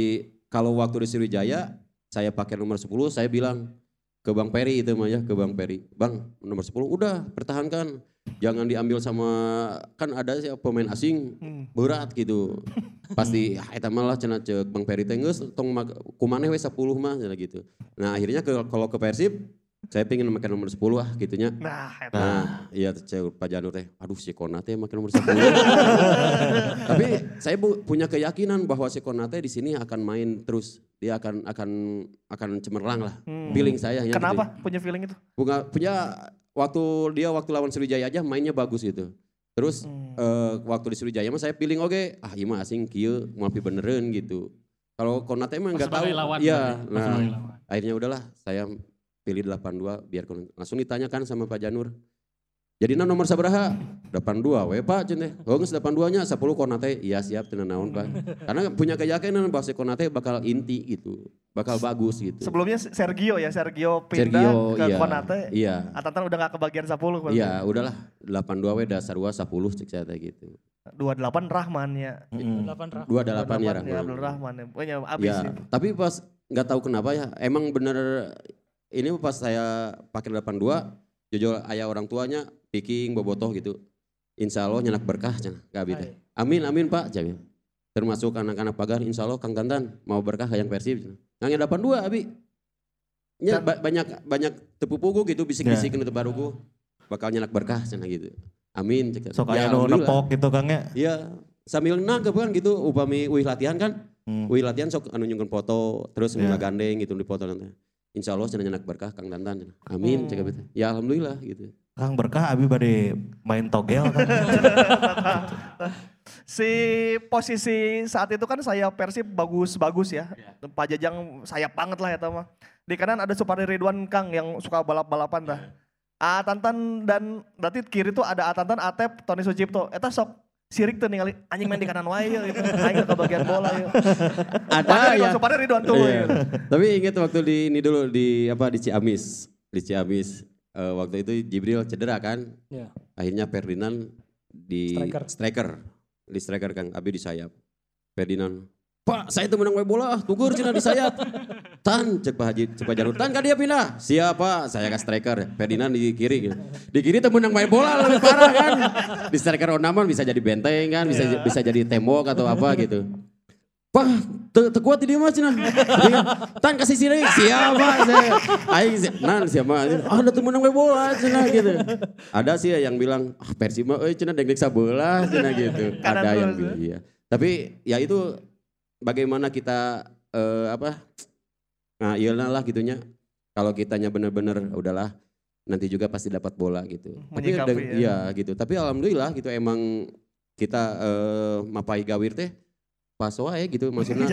kalau waktu di Sriwijaya saya pakai nomor sepuluh saya bilang ke Bang Peri itu mah ya, ke Bang Peri. Bang, nomor sepuluh udah pertahankan. Jangan diambil sama, kan ada sih pemain asing hmm. Berat gitu. Pasti ya eta mah lah cenah ceuk Bang Peri teh geus tong kumaneh we sepuluh mah gitu. Nah, akhirnya ke, kalau ke Persib saya pengen pakai nomor sepuluh ah gitunya. Nah, eta. Nah, iya ceuk Pak Janur teh. Aduh si Konate pakai nomor sepuluh. Tapi saya bu, punya keyakinan bahwa si Konate di sini akan main terus. Dia akan akan akan cemerlang lah. Hmm. Feeling saya. Kenapa gitu. Punya feeling itu? Punya, punya waktu dia waktu lawan Sriwijaya aja mainnya bagus gitu. Terus hmm. uh, waktu di Sriwijaya mah saya feeling oke. Okay. Ah iya mah asing kieu mau beneran gitu. Kalau Konate mah enggak tahu. Iya. Nah, akhirnya udahlah saya pilih delapan dua biar langsung ditanyakan sama Pak Janur. Jadi nah nomor sabaraha? delapan dua we Pak cenah. Heung delapan dua nya sepuluh Konate. Iya siap cenah naon Pak. Karena punya keyakinan bahwa si Konate bakal inti gitu. Bakal bagus gitu. Sebelumnya Sergio ya, Sergio pindah Sergio, ke iya, Konate. Iya. Atatan udah gak kebagian sepuluh Pak. Iya, udahlah delapan dua we dasar dua sepuluh cek saya gitu. dua puluh delapan Rahman ya. Mm. dua puluh delapan Rahman. dua puluh delapan ya Rahman. Ya, Rahman. Pokoknya abis ya, ya. Tapi pas gak tahu kenapa ya, emang bener ini pas saya pakai delapan dua jujur ayah orang tuanya piking bobotoh gitu. Insya Allah nyenak berkah cenah ka abi teh. Amin amin Pak jamin. Termasuk anak-anak pagar insya Allah Kang Gantan mau berkah ka yang Persib cenah. Nangnya delapan dua abi. Ya ba- banyak banyak tepupugu gitu bisik-bisik nu barugu bakal nyenak berkah cenah gitu. Amin cek. Sok aya nu nepok gitu Kang nya. Iya, sambil nangkepan gitu upami uih latihan kan. Hmm. Uih latihan sok anu nyungkeun foto terus yeah, ngagandeng gitu di foto nanti. Insya Allah cenah nyenak berkah Kang Gantan. Amin cek abi teh. Ya alhamdulillah gitu. Kang berkah abi bade main togel kan. Si posisi saat itu kan saya Persib bagus-bagus ya. Yeah. Pak Jajang sayap banget lah ya Tama. Di kanan ada Supardi Ridwan Kang yang suka balap-balapan dah. Yeah. A Tantan dan berarti kiri tuh ada A Tantan, Atep, Tony Sucipto. Eta sok sirik tuh ningali anjing main di kanan wae yeuh gitu. Aing ke bagian bola yeuh. Ada ya. Supardi Ridwan tuh. Yeah. Tapi ingat waktu di ini dulu di apa di Ciamis, di Ciamis. Uh, waktu itu Jibril cedera kan, yeah, akhirnya Ferdinand di striker. striker, di striker Kang Abi di sayap. Ferdinand, Pak saya itu menang bola, tugur cina di sayap. Tan, cek Pak Haji, cek Pak Janur, Tan kan dia pindah. Siapa? Saya ke striker, Ferdinand di kiri. Gitu. Di kiri itu menang main bola lebih parah kan. Di striker onaman bisa jadi benteng kan, bisa yeah, bisa jadi tembok atau apa gitu. Pak, terkuat di dia mas cina. Tan kasih sini, siapa saya? Aing nan siapa? Ah, udah tuh menang bola cina gitu. Ada sih yang bilang, ah Persib mah, eh cina deg-deg sabola cina gitu. Ada yang bilang, iya. Tapi ya itu bagaimana kita eh, apa? Nah iyalah lah gitunya. Kalau kitanya benar-benar udahlah, nanti juga pasti dapat bola gitu. Tapi ada, ya, iya gitu. Tapi alhamdulillah gitu emang kita eh, mapai gawir teh. Pasoa ya gitu maksudnya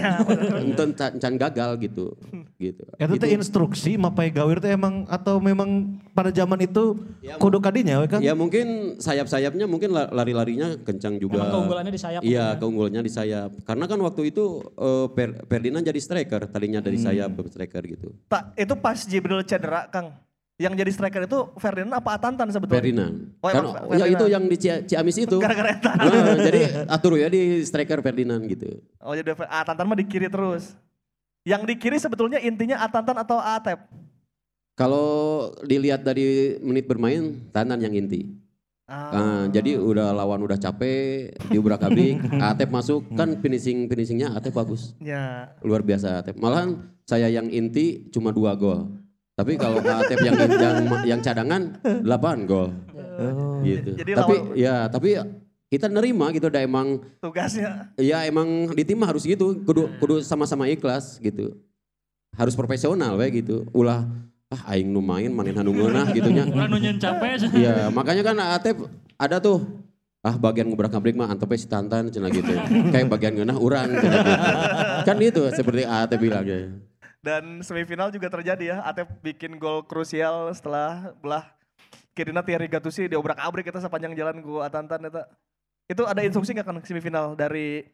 enten can gagal gitu gitu. Itu teh instruksi mapai gawir teh emang atau memang pada zaman itu ya, kudu kadinya kan? Ya mungkin sayap-sayapnya mungkin lari-larinya kencang juga. Memang keunggulannya di sayap. Iya, keunggulannya di sayap. Karena kan waktu itu uh, Ferdinand jadi striker, tadinya dari hmm. sayap ke striker gitu. Pak, itu pas Jibril cedera Kang. Yang jadi striker itu Ferdinand apa Atantan sebetulnya? Ferdinand. Oh, kan, Ferdinand. Ya itu yang di Ciamis itu. Gara-gara Atantan. Nah, jadi atur ya di striker Ferdinand gitu. Oh jadi Atantan mah di kiri terus. Yang di kiri sebetulnya intinya Atantan atau Atep? Kalau dilihat dari menit bermain, Tantan yang inti. Ah. Nah, jadi udah lawan udah capek, diubrak-abrik, Atep masuk kan finishing-finishingnya Atep bagus. Ya. Luar biasa Atep. Malahan saya yang inti cuma dua gol. Tapi kalau Atep yang, yang yang cadangan delapan gol. Oh. Gitu. Jadi tapi lawan, ya, tapi kita nerima gitu udah emang tugasnya. Ya emang di tim harus gitu, kudu kudu sama-sama ikhlas gitu. Harus profesional we gitu. Ulah ah aing nu main manin hanu ngeunah gitu nya. Ulah nu nyen capek. Iya, makanya kan Atep ada tuh ah bagian ngobrak-ngabrik mah antepnya si Tantan cenah gitu. Kayak bagian ngeunah urang cenah gitu. Kan itu seperti Atep bilang ya. Dan semifinal juga terjadi ya, Atep bikin gol krusial setelah belah kirina Thierry Gattuso diobrak-abrik kita sepanjang jalan gua Atantan eta. Itu ada instruksi enggak kan semifinal dari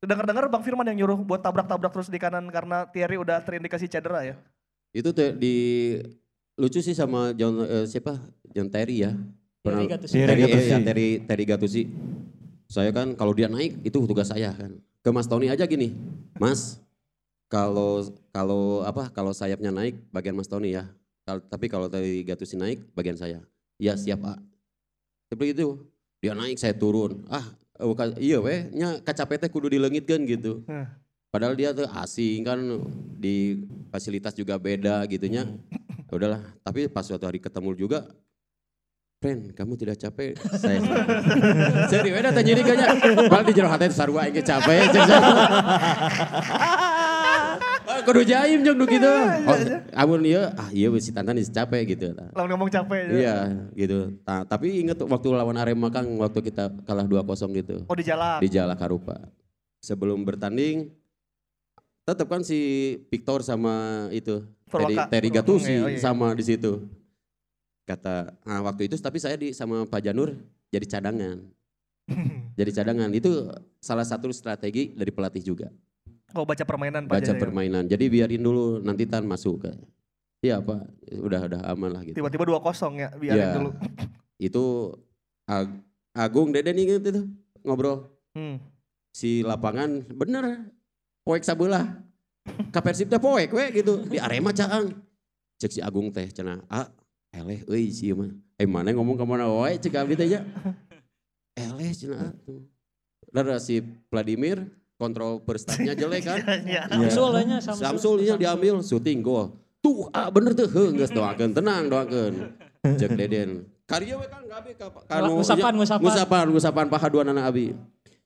dengar-dengar Bang Firman yang nyuruh buat tabrak-tabrak terus di kanan karena Thierry udah terindikasi cedera ya. Itu tuh di lucu sih sama John eh, siapa? John Terry ya. Thierry Gattuso. Thierry Gattuso. Thierry Thierry Gattuso. Saya kan kalau dia naik itu tugas saya kan. Ke Mas Tony aja gini. Mas Kalau kalau apa kalau sayapnya naik bagian Mas Tony ya. Kalo, tapi kalau tadi Gattuso naik bagian saya. Ya siap A. Seperti itu. Dia naik saya turun. Ah oh, ka, iya weh nya kacapete kudu dileungitkeun gitu. Hmm. Padahal dia tuh asing kan di fasilitas juga beda gitunya. Hmm. Udahlah, tapi pas suatu hari ketemu juga Pren, kamu tidak capek? Saya. Seri weh datang jadi kayaknya. Padahal di jero hati sarua engke capek. Kudu jaim jeung gitu. Oh, amun ieu ah ieu si Tantan is capek gitu. Lawan ngomong capek ya. Iya, gitu. Nah, tapi inget waktu lawan Arema Kang waktu kita kalah dua kosong gitu. Oh, di Jalak. Di Jalak Harupa. Sebelum bertanding tetap kan si Victor sama itu Thierry Gattuso oh, iya. sama di situ. Kata nah waktu itu tapi saya di sama Pak Janur jadi cadangan. Jadi cadangan itu salah satu strategi dari pelatih juga. Oh baca permainan Pak. Baca permainan. Ya? Jadi biarin dulu nanti Tan masuk kan. Iya Pak, udah udah aman lah gitu. Tiba-tiba dua kosong ya biarin ya, dulu. Itu Ag- Agung Deden inget itu ngobrol. Hmm. Si lapangan bener poek sabelah. Ka Persib teh poek we gitu di Arema caang. Cek si Agung teh cenah. Ah, eleh euy si mah. Eh mana ngomong ka mana we cek abdi teh nya. Eleh cenah tuh. Lara si Vladimir kontrol perstatnya jelek kan. Iya. Samsulnya Samsul. Samsulnya diambil syuting gol. Tuh ah bener tuh geus doakeun tenang doakeun. Cek Deden. Karya we kan gabe ka kanu ngusapan ngusapan ngusapan pahaduan anak abi.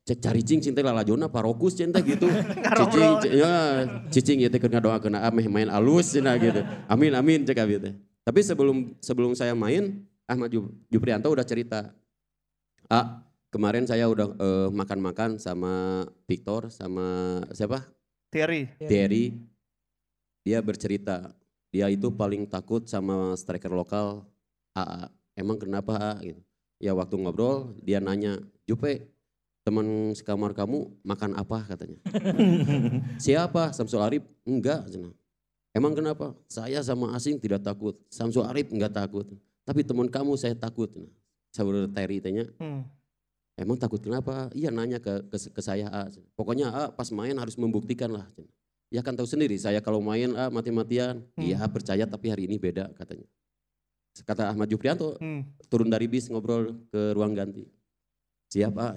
Cek caricing cinta lalajona parokus cinta gitu. Cicing ya cicing ieu teh keur ngadoakeun ameh main alus cenah gitu. Amin amin cek abi teh. Tapi sebelum sebelum saya main Ahmad Jufrianto udah cerita. Ah, kemarin saya udah uh, makan-makan sama Victor sama siapa? Thierry. Thierry. Dia bercerita, dia itu paling takut sama striker lokal A A. Emang kenapa A A gitu. Ya waktu ngobrol dia nanya, "Jupe, teman sekamar kamu makan apa?" katanya. Siapa? Samsul Arif? Enggak. Emang kenapa? Saya sama asing tidak takut. Samsul Arif enggak takut. Tapi teman kamu saya takut. Saudara Terry tanya, hmm. emang takut kenapa? Iya nanya ke, ke, ke saya A. Pokoknya A pas main harus membuktikan lah. Ya kan tahu sendiri saya kalau main A mati-matian. Iya hmm. percaya tapi hari ini beda katanya. Kata Ahmad Jufrianto hmm. turun dari bis ngobrol ke ruang ganti. Siap A.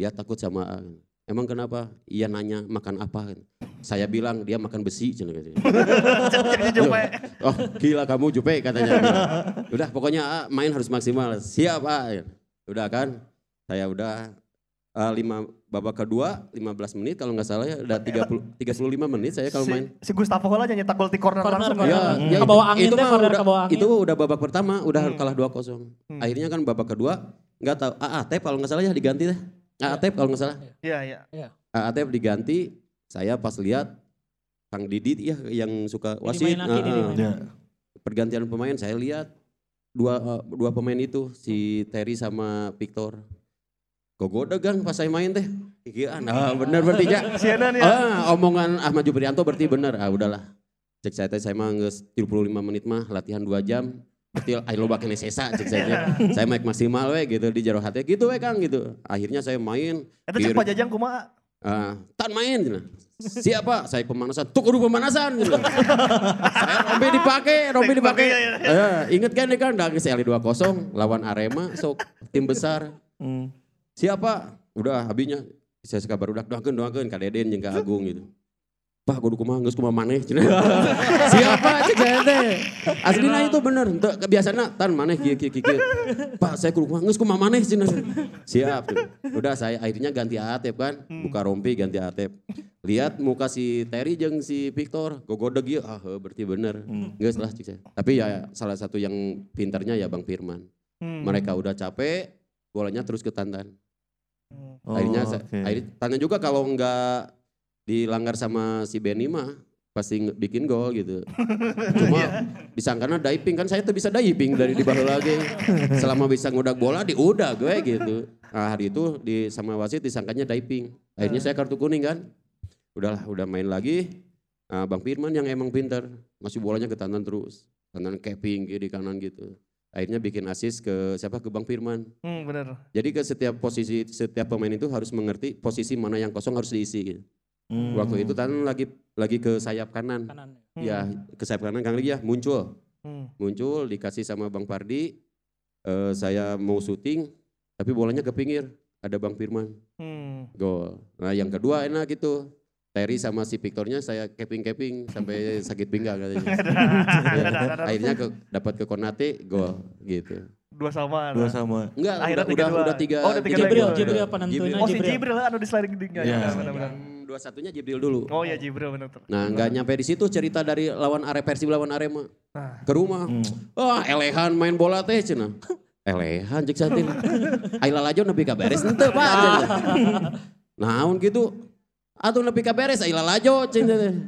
Dia takut sama A. Emang kenapa? Iya nanya makan apa? Saya bilang dia makan besi. Oh gila kamu Jupe katanya. Udah pokoknya A main harus maksimal. Siap A. Udah kan? Saya udah uh, lima babak kedua lima belas menit kalau nggak salah ya. Udah tiga puluh, tiga puluh lima menit saya kalau main. Si, si Gustavo lah nyanyi tak gol di corner langsung. Ya, hmm. ya, kebawa angin itu, deh, udah, kebawa angin. Itu udah babak pertama udah hmm. kalah dua kosong. Hmm. Akhirnya kan babak kedua nggak tahu A Atep kalau nggak salah ya diganti deh. Atep kalau nggak salah. Iya iya. Atep diganti. Saya pas lihat Kang Didi ya yang suka wasit. Nah, uh, ya. Pergantian pemain saya lihat dua uh, dua pemain itu si Terry sama Victor. Gogoda gang pas saya main teh. Iya, nah bener berarti ya. Sianan ya. Ah, omongan Ahmad Jufrianto berarti bener. Ah udahlah. Cek saya teh saya mah geus tiga puluh lima menit mah latihan dua jam. Betul, ayo loba kene sesa cek saya. Saya main maksimal we gitu di jero hati gitu we Kang gitu. Akhirnya saya main. Eta cek Pak Jajang kumaha? Ah, tan main cenah. Siapa? Saya pemanasan. Tuh kudu pemanasan gitu. Saya Robby dipake, Robby dipake. Heeh, inget kan Kang dah geus eli dua kosong lawan Arema sok tim besar. Hmm. Siapa? Udah habinya saya sekabar udah doakeun doakeun ka Deden jeung ka Agung gitu. Pak kudu kumaha geus kumaha maneh cenah. Siapa cek saya teh? Aslina itu bener, kebiasaanna tan maneh kieu kieu kieu. Pak saya kudu kumaha geus kumaha maneh cenah. Siap. Tuh. Udah saya akhirnya ganti Atep kan, buka rompi ganti Atep. Lihat muka si Terry jeung si Victor, gogodeg ieu ah berarti bener. Geus lah cek saya. Tapi ya salah satu yang pintarnya ya Bang Firman. Hmm. Mereka udah capek, bolanya terus ke Tantan. Oh, akhirnya saya, okay. akhirnya Tantan juga kalau enggak dilanggar sama si Benny mah pasti bikin gol gitu. Cuma yeah. disangkanya diving kan saya tuh bisa diving dari di bawah lagi. Selama bisa ngodak bola diudak gue gitu. Nah, hari itu di sama wasit disangkanya diving. Akhirnya saya kartu kuning kan. Udahlah udah main lagi. Nah, Bang Firman yang emang pintar ngasih bolanya ke Tantan terus. Tantan capping di kanan gitu. Akhirnya bikin asis ke siapa ke Bang Firman. Hmm, benar. Jadi ke setiap posisi setiap pemain itu harus mengerti posisi mana yang kosong harus diisi gitu. Hmm. Waktu itu Tan lagi lagi ke sayap kanan, kanan. Hmm. ya ke sayap kanan Kang Lia muncul, hmm. muncul dikasih sama Bang Pardi, uh, saya mau syuting tapi bolanya ke pinggir, ada Bang Firman, hmm. gol. Nah yang kedua enak gitu, Terry sama si Victornya saya keping-keping sampai sakit pinggang katanya. Akhirnya ke, dapat ke Konate, gol gitu. Dua sama, dua sama. Enggak, akhirnya udah, tiga udah, udah tiga. Oh, udah tiga Jibril, Jibril, Jibril apa nantunya? Oh si Jibril kan udah sliding dingin. Ya, benar-benar. Dua satunya Jibril dulu. Oh ya Jibril benar. Nah nggak nyampe di situ cerita dari lawan Arema Persib lawan Arema nah. ke rumah. Hmm. Oh elehan main bola teh cina. Elehan cek satin. Aila lajon nepi ka beres henteu Pak. Naon gitu. Atuh lebih kaberes, ayolah lajo.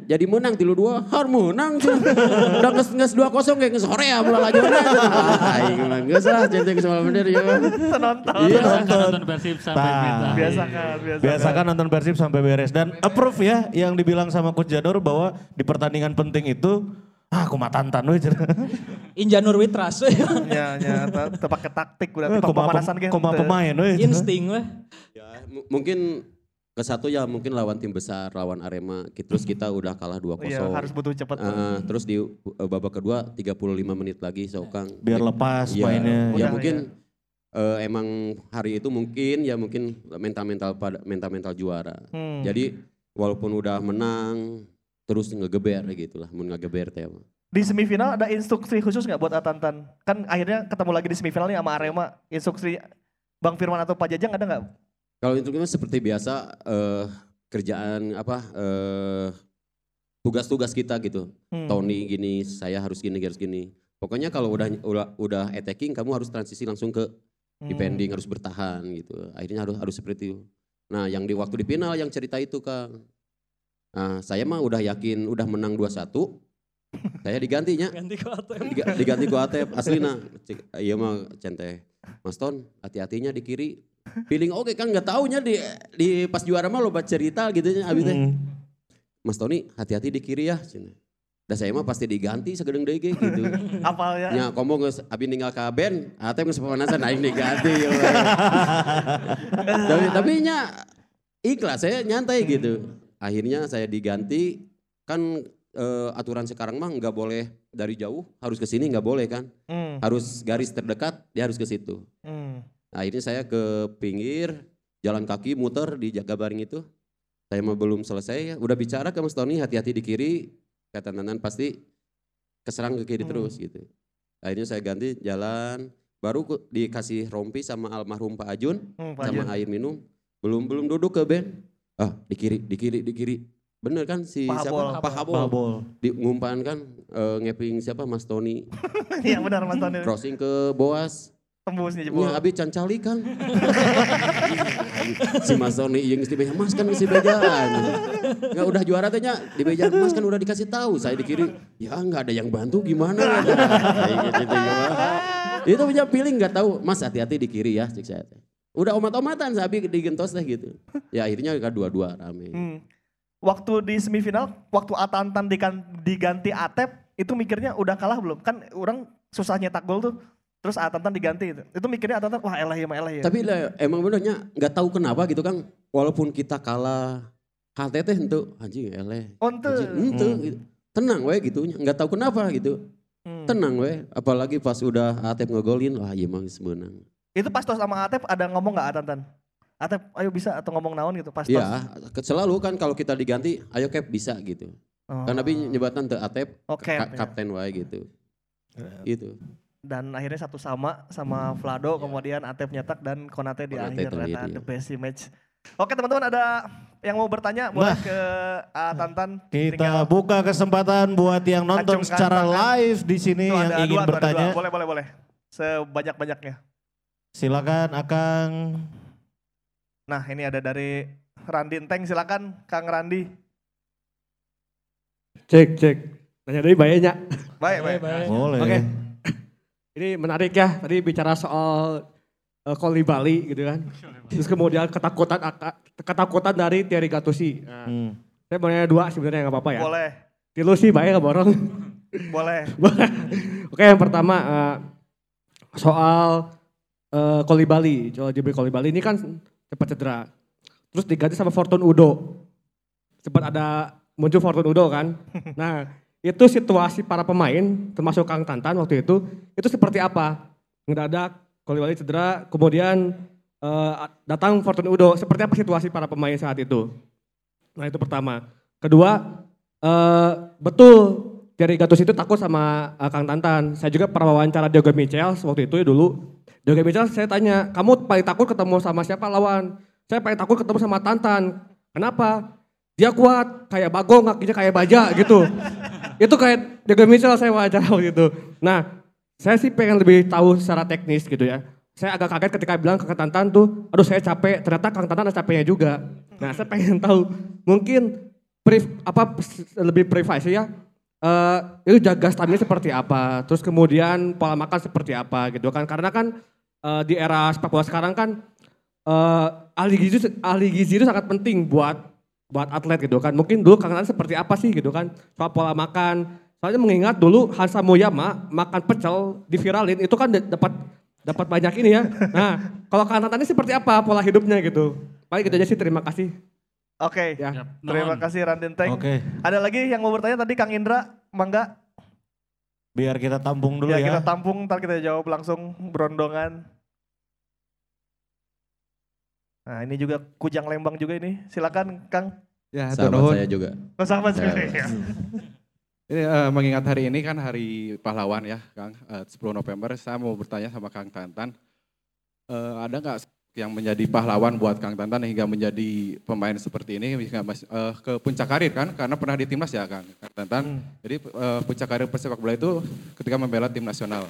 Jadi menang, tilu dua, har menang. Udah nges dua kosong kayak nges Korea, mulai lajo. Ayo nges lah, cinta nges malam bener ya. Senonton. Biasakan nonton Persib sampai beres. Biasakan nonton Persib sampai beres. Dan approve ya yang dibilang sama Coach Janur bahwa di pertandingan penting itu, ah aku matantan we. Injanur we trust we. Ya, ya, tepak taktik udah tepak pemanasan gitu. Koma pemain we. Insting we. Ya, mungkin... Kesatu ya mungkin lawan tim besar, lawan Arema, terus kita udah kalah dua kosong. Iya, harus butuh cepat. Uh, terus di babak kedua tiga puluh lima menit lagi Sokang. Biar lepas ya, mainnya. Ya, ya mungkin ya. Uh, emang hari itu mungkin ya mungkin mental-mental pada mental-mental juara. Hmm. Jadi walaupun udah menang terus ngegeber gitu lah, mun ngegeber teh. Di semifinal ada instruksi khusus gak buat Atantan? Kan akhirnya ketemu lagi di semifinal nih sama Arema, instruksi Bang Firman atau Pak Jajang ada gak? Kalau instrukturnya seperti biasa eh, kerjaan apa eh, tugas-tugas kita gitu. Hmm. Tony gini, saya harus gini, harus gini. Pokoknya kalau udah udah, udah attacking kamu harus transisi langsung ke defending, hmm. harus bertahan gitu. Akhirnya harus harus seperti itu. Nah, yang di waktu di final yang cerita itu Kang. Nah, saya mah udah yakin udah menang dua satu. Saya digantinya. Ganti ku Atep. Diga, diganti ku Atep aslina. Iya mah centeh. Mas Ton, hati-hatinya di kiri. Feeling oke okay, kan nggak taunya di di pas juara mah loba cerita gitunya abisnya. Mm. Mas Tony hati-hati di kiri ya. Dan saya mah pasti diganti segedeng D G gitu. Apal ya? Ya komo nges abis ninggal ke band, Atep nges pemanasan aing diganti. Tapi tapi nya ikhlas saya nyantai gitu. Akhirnya saya diganti kan. Uh, aturan sekarang mah nggak boleh dari jauh, harus ke sini nggak boleh kan, mm. harus garis terdekat dia harus ke situ. Mm. Nah, akhirnya saya ke pinggir, jalan kaki muter di Jagabaring itu, saya mah belum selesai, udah bicara ke Mas Tony hati-hati di kiri, kata Nanan pasti keserang ke kiri mm. terus gitu. Akhirnya saya ganti jalan, baru dikasih rompi sama almarhum Pak Ajun, mm, Pak sama Ajun. Air minum, belum belum duduk ke band, ah di kiri, di kiri, di kiri. Bener kan si Pahabol, siapa? Pak Habol. Pahabol. Diumpan kan uh, ngeping siapa Mas Tony. Iya benar Mas Tony. Crossing ke Boas. Tembusnya jebol. Ya abis cancali kan. Si Mas Tony yang mesti beja, Mas kan mesti bejaan. Enggak udah juara tehnya di beja Mas kan udah dikasih tahu saya di kiri. Ya enggak ada yang bantu gimana. Itu punya feeling enggak tahu Mas hati-hati di kiri ya cik saya. Udah omat-omatan sabi digentos teh gitu. Ya akhirnya dua-dua rame. Hmm. Waktu di semifinal, waktu Atantan diganti Atep, itu mikirnya udah kalah belum? Kan orang susah nyetak gol tuh, terus Atantan diganti itu. Itu mikirnya Atantan, wah elah ya, elah ya. Tapi lah, emang benernya gak tahu kenapa gitu kan, walaupun kita kalah, hati teh itu, anjing elah. Oh itu, tenang weh gitu, gak tahu kenapa gitu. Hmm. Tenang weh, apalagi pas udah Atep ngegolin, wah iya emang sebenang. Itu pas tos sama Atep ada ngomong gak Atantan? Atep ayo bisa atau ngomong naon gitu pas ya, selalu kan kalau kita diganti ayo Cap bisa gitu. Oh. Karena tapi nyebatan ke Atep okay, ka kapten ya. Wae gitu. Yeah. Gitu. Dan akhirnya satu sama sama Vlado yeah. Kemudian Atep nyetak dan Konate di Konate akhir ternyata the best match. Oke teman-teman ada yang mau bertanya boleh nah, ke Atantan. Kita buka kesempatan buat yang nonton secara tangan. Live di sini yang ada ingin dua, bertanya. Dua. Boleh boleh boleh. Sebanyak-banyaknya. Silakan Akang. Nah ini ada dari Randi Enteng, silakan Kang Randi. Cek, cek. Tanya dari bayanya. Baik, baik. Boleh. Oke. Okay. Ini menarik ya, tadi bicara soal uh, Koulibaly gitu kan. Terus kemudian ketakutan ketakutan dari Thierry Gattuso. Nah, hmm. Saya mau nanya dua sebenarnya gak apa-apa ya. Boleh. Tilu sih bayanya gak borong. Boleh. Oke okay, yang pertama uh, soal uh, Koulibaly, soal Jibril Koulibaly ini kan cepat cedera, terus diganti sama Fortune Udo, cepat ada muncul Fortune Udo kan. Nah itu situasi para pemain, termasuk Kang Tantan waktu itu, itu seperti apa? Mendadak, Koulibaly cedera, kemudian uh, datang Fortune Udo, seperti apa situasi para pemain saat itu? Nah itu pertama. Kedua, uh, betul Thierry Gattuso itu takut sama uh, Kang Tantan. Saya juga pernah wawancara Diogo Michels waktu itu ya dulu. Dia bicara saya tanya, kamu paling takut ketemu sama siapa lawan? Saya paling takut ketemu sama Tantan. Kenapa? Dia kuat, kayak bagong, kakinya kayak baja gitu. Itu kayak dia bicara saya wajar gitu. Nah, saya sih pengen lebih tahu secara teknis gitu ya. Saya agak kaget ketika bilang ke Tantan tuh, aduh saya capek. Ternyata Kang Tantan ada capeknya juga. Nah, saya pengen tahu mungkin priv, apa lebih privasi ya. Uh, itu jaga stamina seperti apa, terus kemudian pola makan seperti apa gitu kan, karena kan uh, di era sepak bola sekarang kan uh, ahli gizi ahli gizi itu sangat penting buat buat atlet gitu kan. Mungkin dulu Kang Nana seperti apa sih gitu kan soal pola makan, soalnya mengingat dulu Hansa Moyama makan pecel diviralin itu kan d- dapat dapat banyak ini ya. Nah kalau Kang Nana seperti apa pola hidupnya gitu, paling gitu aja sih, terima kasih. Oke, okay. ya, terima non. kasih Raden Teng. Okay. Ada lagi yang mau bertanya tadi Kang Indra, mangga? Biar kita tampung dulu ya. Ya kita tampung, ntar kita jawab langsung berondongan. Nah ini juga Kujang Lembang juga ini, silakan Kang. Ya, sahabat saya juga. Oh, sahabat ya. saya. Ya. Ini uh, mengingat hari ini kan hari pahlawan ya Kang, uh, sepuluh November. Saya mau bertanya sama Kang Tantan, uh, ada gak yang menjadi pahlawan buat Kang Tantan hingga menjadi pemain seperti ini, hingga mas, uh, ke puncak karir kan, karena pernah di timnas ya Kang, Kang Tantan. Hmm. Jadi uh, puncak karir persepak bola itu ketika membela tim nasional.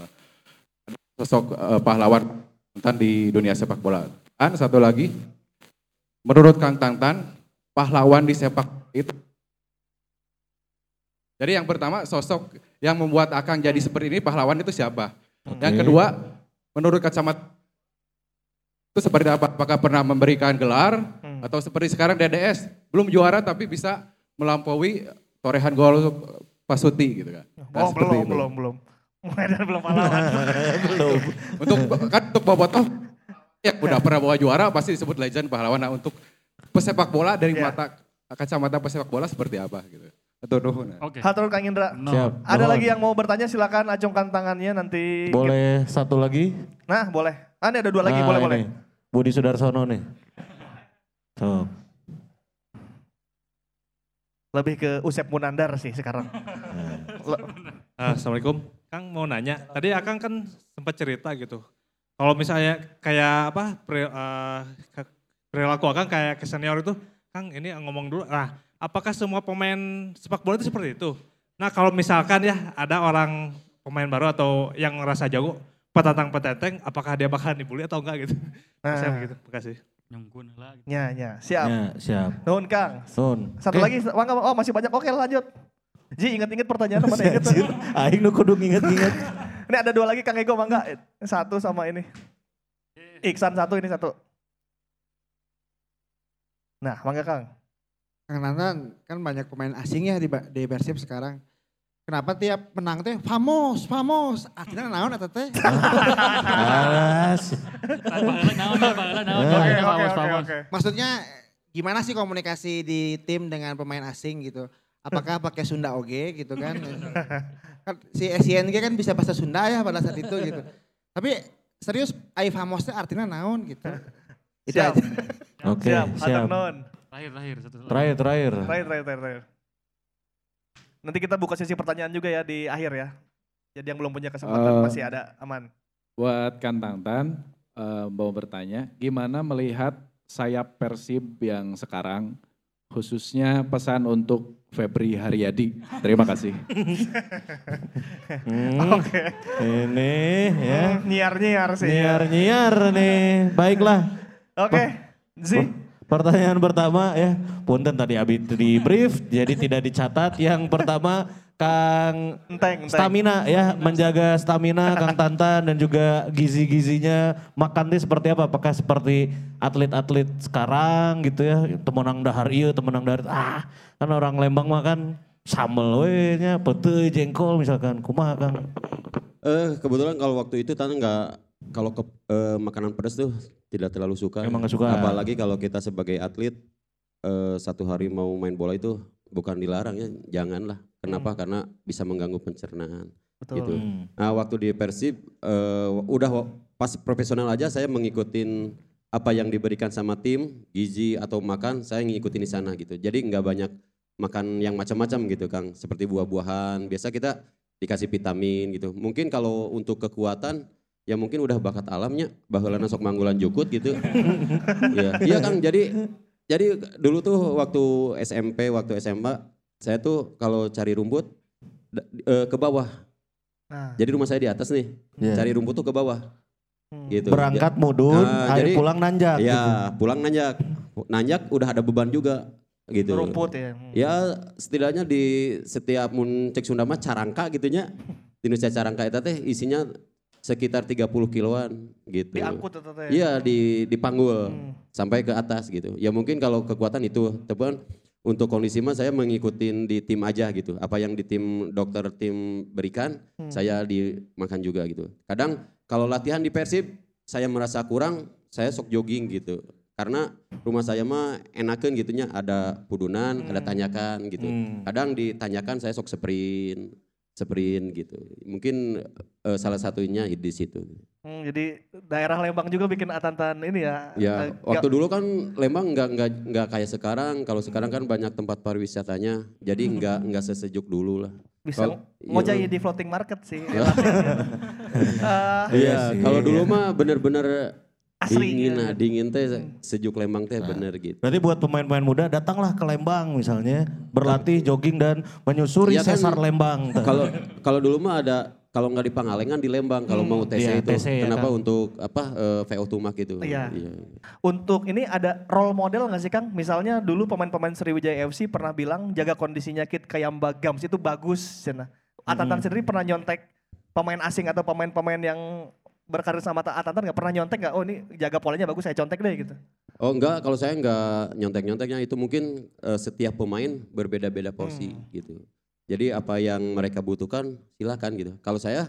Ada sosok uh, pahlawan Tantan di dunia sepak bola. Dan satu lagi, menurut Kang Tantan, pahlawan di sepak itu. Jadi yang pertama sosok yang membuat Akang jadi seperti ini, pahlawan itu siapa? Okay. Yang kedua, menurut kacamata itu seperti apa? Apakah pernah memberikan gelar hmm. atau seperti sekarang D D S belum juara tapi bisa melampaui torehan gol Pasuti gitu kan? Oh nah, belum, belum, belum, belum, mulai dari belum pahlawan. belum. Untuk kan untuk bobotoh ya udah pernah bawa juara pasti disebut legend pahlawan. Nah untuk pesepak bola dari yeah. mata kacamata pesepak bola seperti apa gitu? Atau nuhun. Oke. Hatur Kang Indra. No. Siap, ada nuhun. Lagi yang mau bertanya silakan acungkan tangannya nanti. Boleh satu lagi? Nah boleh. Ah ini ada dua lagi, boleh-boleh. Nah, Budi Sudarsono nih. Tuh. Lebih ke Usep Munandar sih sekarang. uh, Assalamualaikum. Kang mau nanya, tadi Akang kan sempat cerita gitu. Kalau misalnya kayak apa, perilaku uh, Akang kayak ke senior itu, Kang ini ngomong dulu, nah apakah semua pemain sepak bola itu seperti itu? Nah kalau misalkan ya ada orang pemain baru atau yang ngerasa jago, Petantang Petenteng, apakah dia bakalan dibully atau enggak gitu? Nah, siap gitu, makasih. Nyungkun lah. Gitu. Ya, ya, siap. Ya, siap. Nuhun Kang. Nuhun. Satu okay. lagi, oh masih banyak, oke lanjut. Ji, inget-inget pertanyaan mana inget tuh. Aing nu kudu inget-inget. Ini ada dua lagi Kang Ego, mangga. Satu sama ini. Iksan satu, ini satu. Nah, mangga Kang. Kang Nanang, kan banyak pemain asing ya di, di Persib sekarang. Kenapa tiap menang teh famos, famos. Akhirnya naon eta teh. Alas. Naon, naon, naon. Famos, famos. Maksudnya gimana sih komunikasi di tim dengan pemain asing gitu? Apakah pakai Sunda oge gitu kan? Si S N G kan bisa bahasa Sunda ya pada saat itu gitu. Tapi serius ai famos teh artinya naon gitu. Itu siap. Aja. Oke, siap. Siap. Terakhir, terakhir. Terakhir, terakhir. Terakhir, terakhir, terakhir. Nanti kita buka sesi pertanyaan juga ya di akhir ya. Jadi yang belum punya kesempatan uh, masih ada, aman. Buat Kang Tantan, uh, mau bertanya, gimana melihat sayap Persib yang sekarang, khususnya pesan untuk Febri Haryadi. Terima kasih. hmm, Oke. Okay. Ini ya. Hmm, nyiar-nyiar sih. Nyiar-nyiar nih, baiklah. Oke, okay. Zee. Oh. Pertanyaan pertama ya, punten tadi Abi di brief, jadi tidak dicatat. Yang pertama Kang enteng, enteng. Stamina ya, menjaga stamina Kang Tantan dan juga gizi-gizinya. Makan teh seperti apa? Apakah seperti atlet-atlet sekarang gitu ya, temenang dahar ieu, temenang dahar. Ah, kan orang Lembang makan sambel we nya, peuteuy jengkol misalkan. Kumaha Kang? Eh, kebetulan kalau waktu itu Tantan enggak kalau ke eh, makanan pedas tuh tidak terlalu suka. Emang gak suka. Apalagi kalau kita sebagai atlet eh, satu hari mau main bola itu bukan dilarang ya, janganlah. Kenapa? Hmm. Karena bisa mengganggu pencernaan. Betul. Gitu. Hmm. Nah, waktu di Persib eh, udah pas profesional aja saya mengikutin apa yang diberikan sama tim, gizi atau makan saya ngikutin di sana gitu. Jadi nggak banyak makan yang macam-macam gitu Kang, seperti buah-buahan. Biasa kita dikasih vitamin gitu. Mungkin kalau untuk kekuatan ya mungkin udah bakat alamnya, baheulana sok manggulan jukut gitu. Iya ya, Kang, jadi jadi dulu tuh waktu S M P, waktu S M A, saya tuh kalau cari rumput e, ke bawah. Nah. Jadi rumah saya di atas nih, yeah. Cari rumput tuh ke bawah. Hmm. Gitu. Berangkat mudun, nah, air jadi, pulang nanjak. Iya, gitu. Pulang nanjak. Nanjak udah ada beban juga. gitu. Rumput ya. Hmm. Ya setidaknya di setiap mun cek Sunda mah carangka gitunya. Di Indonesia carangka itu teh isinya sekitar tiga puluh kiloan gitu. Diangkut atau teh? Iya di di panggul hmm. sampai ke atas gitu. Ya mungkin kalau kekuatan itu, teman. Untuk kondisi mah saya mengikutin di tim aja gitu. Apa yang di tim dokter tim berikan, hmm. saya dimakan juga gitu. Kadang kalau latihan di Persib, saya merasa kurang, saya sok jogging gitu. Karena rumah saya mah enakan gitunya, ada pudunan, hmm. ada tanyakan gitu. Hmm. Kadang ditanyakan saya sok sprint, sprint gitu. Mungkin uh, salah satunya di situ. Hmm, jadi daerah Lembang juga bikin atantan ini ya? Ya, waktu dulu kan Lembang nggak nggak nggak kayak sekarang. Kalau sekarang kan banyak tempat pariwisatanya, jadi nggak nggak sesejuk dulu lah. Bisa kalo, ngojai iya. Di floating market sih. Iya, uh, iya kalau dulu mah bener-bener asli, dingin, ya. Nah, dingin teh sejuk Lembang teh nah, bener gitu. Berarti buat pemain-pemain muda datanglah ke Lembang misalnya, berlatih jogging dan menyusuri ya kan, sesar Lembang. Kalau kalau dulu mah ada. Kalau nggak di Pangalengan di Lembang kalau hmm, mau T C iya, itu, T C, ya, kenapa kan? Untuk apa uh, V O Tumak itu? Iya. Iya. Untuk ini ada role model nggak sih Kang? Misalnya dulu pemain-pemain Sriwijaya F C pernah bilang jaga kondisinya Kit Kayamba Gams itu bagus, cina. Atantan hmm. sendiri pernah nyontek pemain asing atau pemain-pemain yang berkarir sama Atantan nggak pernah nyontek nggak? Oh ini jaga polanya bagus, saya contek deh gitu. Oh enggak, kalau saya nggak nyontek-nyonteknya itu mungkin uh, setiap pemain berbeda-beda porsi hmm. gitu. Jadi apa yang mereka butuhkan silakan gitu. Kalau saya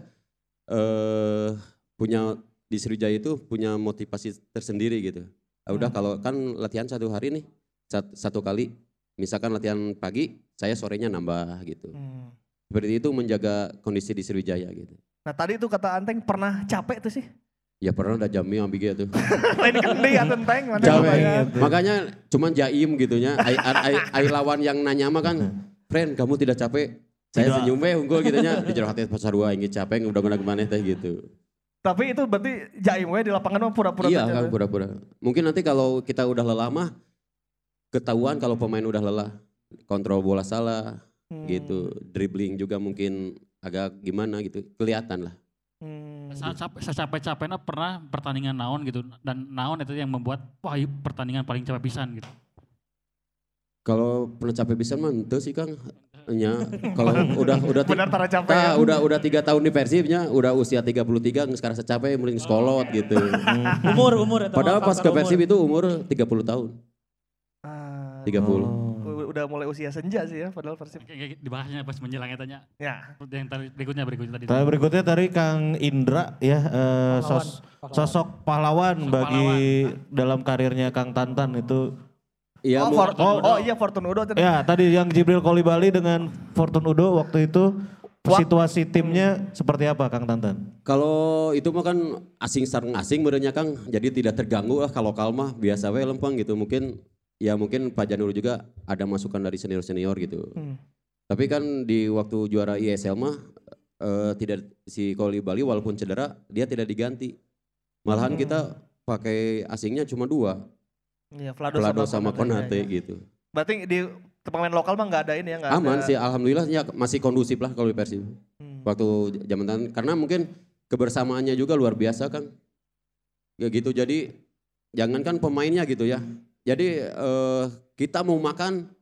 eh, punya di Sriwijaya itu punya motivasi tersendiri gitu. Ah, udah hmm. kalau kan latihan satu hari nih satu, satu kali. Misalkan latihan pagi, saya sorenya nambah gitu. Hmm. Seperti itu menjaga kondisi di Sriwijaya gitu. Nah tadi itu kata Anteng pernah capek tuh sih? Ya pernah ada jamnya ambignya tuh. Lain kan dia Anteng. Makanya cuman jaim gitunya. Ai lawan yang nanya mah kan. Friend, kamu tidak capek? Saya senyum weh unggul gitunya. Di jerah hati pasar dua ingin capek udah-udah kemana teh gitu. Tapi itu berarti jaim weh di lapangan mah pura-pura. Iya kan pura-pura. Mungkin nanti kalau kita udah lelah mah ketahuan kalau pemain udah lelah. Kontrol bola salah hmm. gitu. Dribbling juga mungkin agak gimana gitu. Kelihatan lah. Hmm. Secapek-capeknya pernah pertandingan naon gitu. Dan naon itu yang membuat wah pertandingan paling capek pisan gitu. Kalau pernah capek pisan mah ente sih Kang. Ya, kalau udah udah benar para capek. Nah, udah udah tiga tahun di Persibnya, udah usia tiga puluh tiga sekarang secapek mending sekolot oh, gitu. Hmm. Umur umur padahal pas ke Persib itu umur tiga puluh tahun. Ah, tiga puluh. Oh. Udah mulai usia senja sih ya padahal Persib. Dibahasnya pas menjelang tanya. Ya. Yang berikutnya berikutnya tadi. Tapi berikutnya tadi Kang Indra ya eh, pahlawan. Sos, sosok pahlawan sosok bagi pahlawan. Dalam karirnya Kang Tantan itu ya, oh, Fortune oh, Udo. Oh iya Fortune Udo. Ya tadi yang Jibril Koulibaly dengan Fortune Udo waktu itu situasi timnya hmm. seperti apa Kang Tantan? Kalau itu mah kan asing sareng asing merenya Kang, jadi tidak terganggu lah kalau lokal mah biasa we Lempang gitu. Mungkin ya mungkin Pak Janur juga ada masukan dari senior-senior gitu. Hmm. Tapi kan di waktu juara I S L mah eh, tidak si Koulibaly walaupun cedera dia tidak diganti. Malahan hmm. kita pakai asingnya cuma dua. Ya, Vlado, Vlado sama, sama Konate ya, ya. Gitu. Berarti di pemain lokal mah nggak ada ini ya? Gak aman ada... sih, alhamdulillah ya masih kondusif lah kalau di Persib. Hmm. Waktu zaman tangan, karena mungkin kebersamaannya juga luar biasa kan. Ya gitu, jadi jangankan pemainnya gitu ya. Jadi eh, kita mau makan,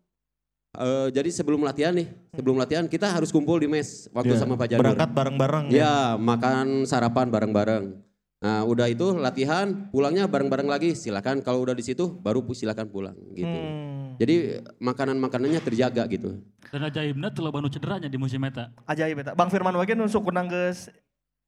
eh, jadi sebelum latihan nih, sebelum latihan kita harus kumpul di mes waktu ya, sama Pak Janur. Berangkat bareng-bareng ya. Ya, makan sarapan bareng-bareng. Nah udah itu latihan pulangnya bareng-bareng lagi silakan kalau udah di situ baru silakan pulang gitu. Hmm. Jadi makanan-makanannya terjaga gitu. Dan ajaibnya telah banu cederanya di musim eta. Ajaib eta. Bang Firman wae nusuk kunang geus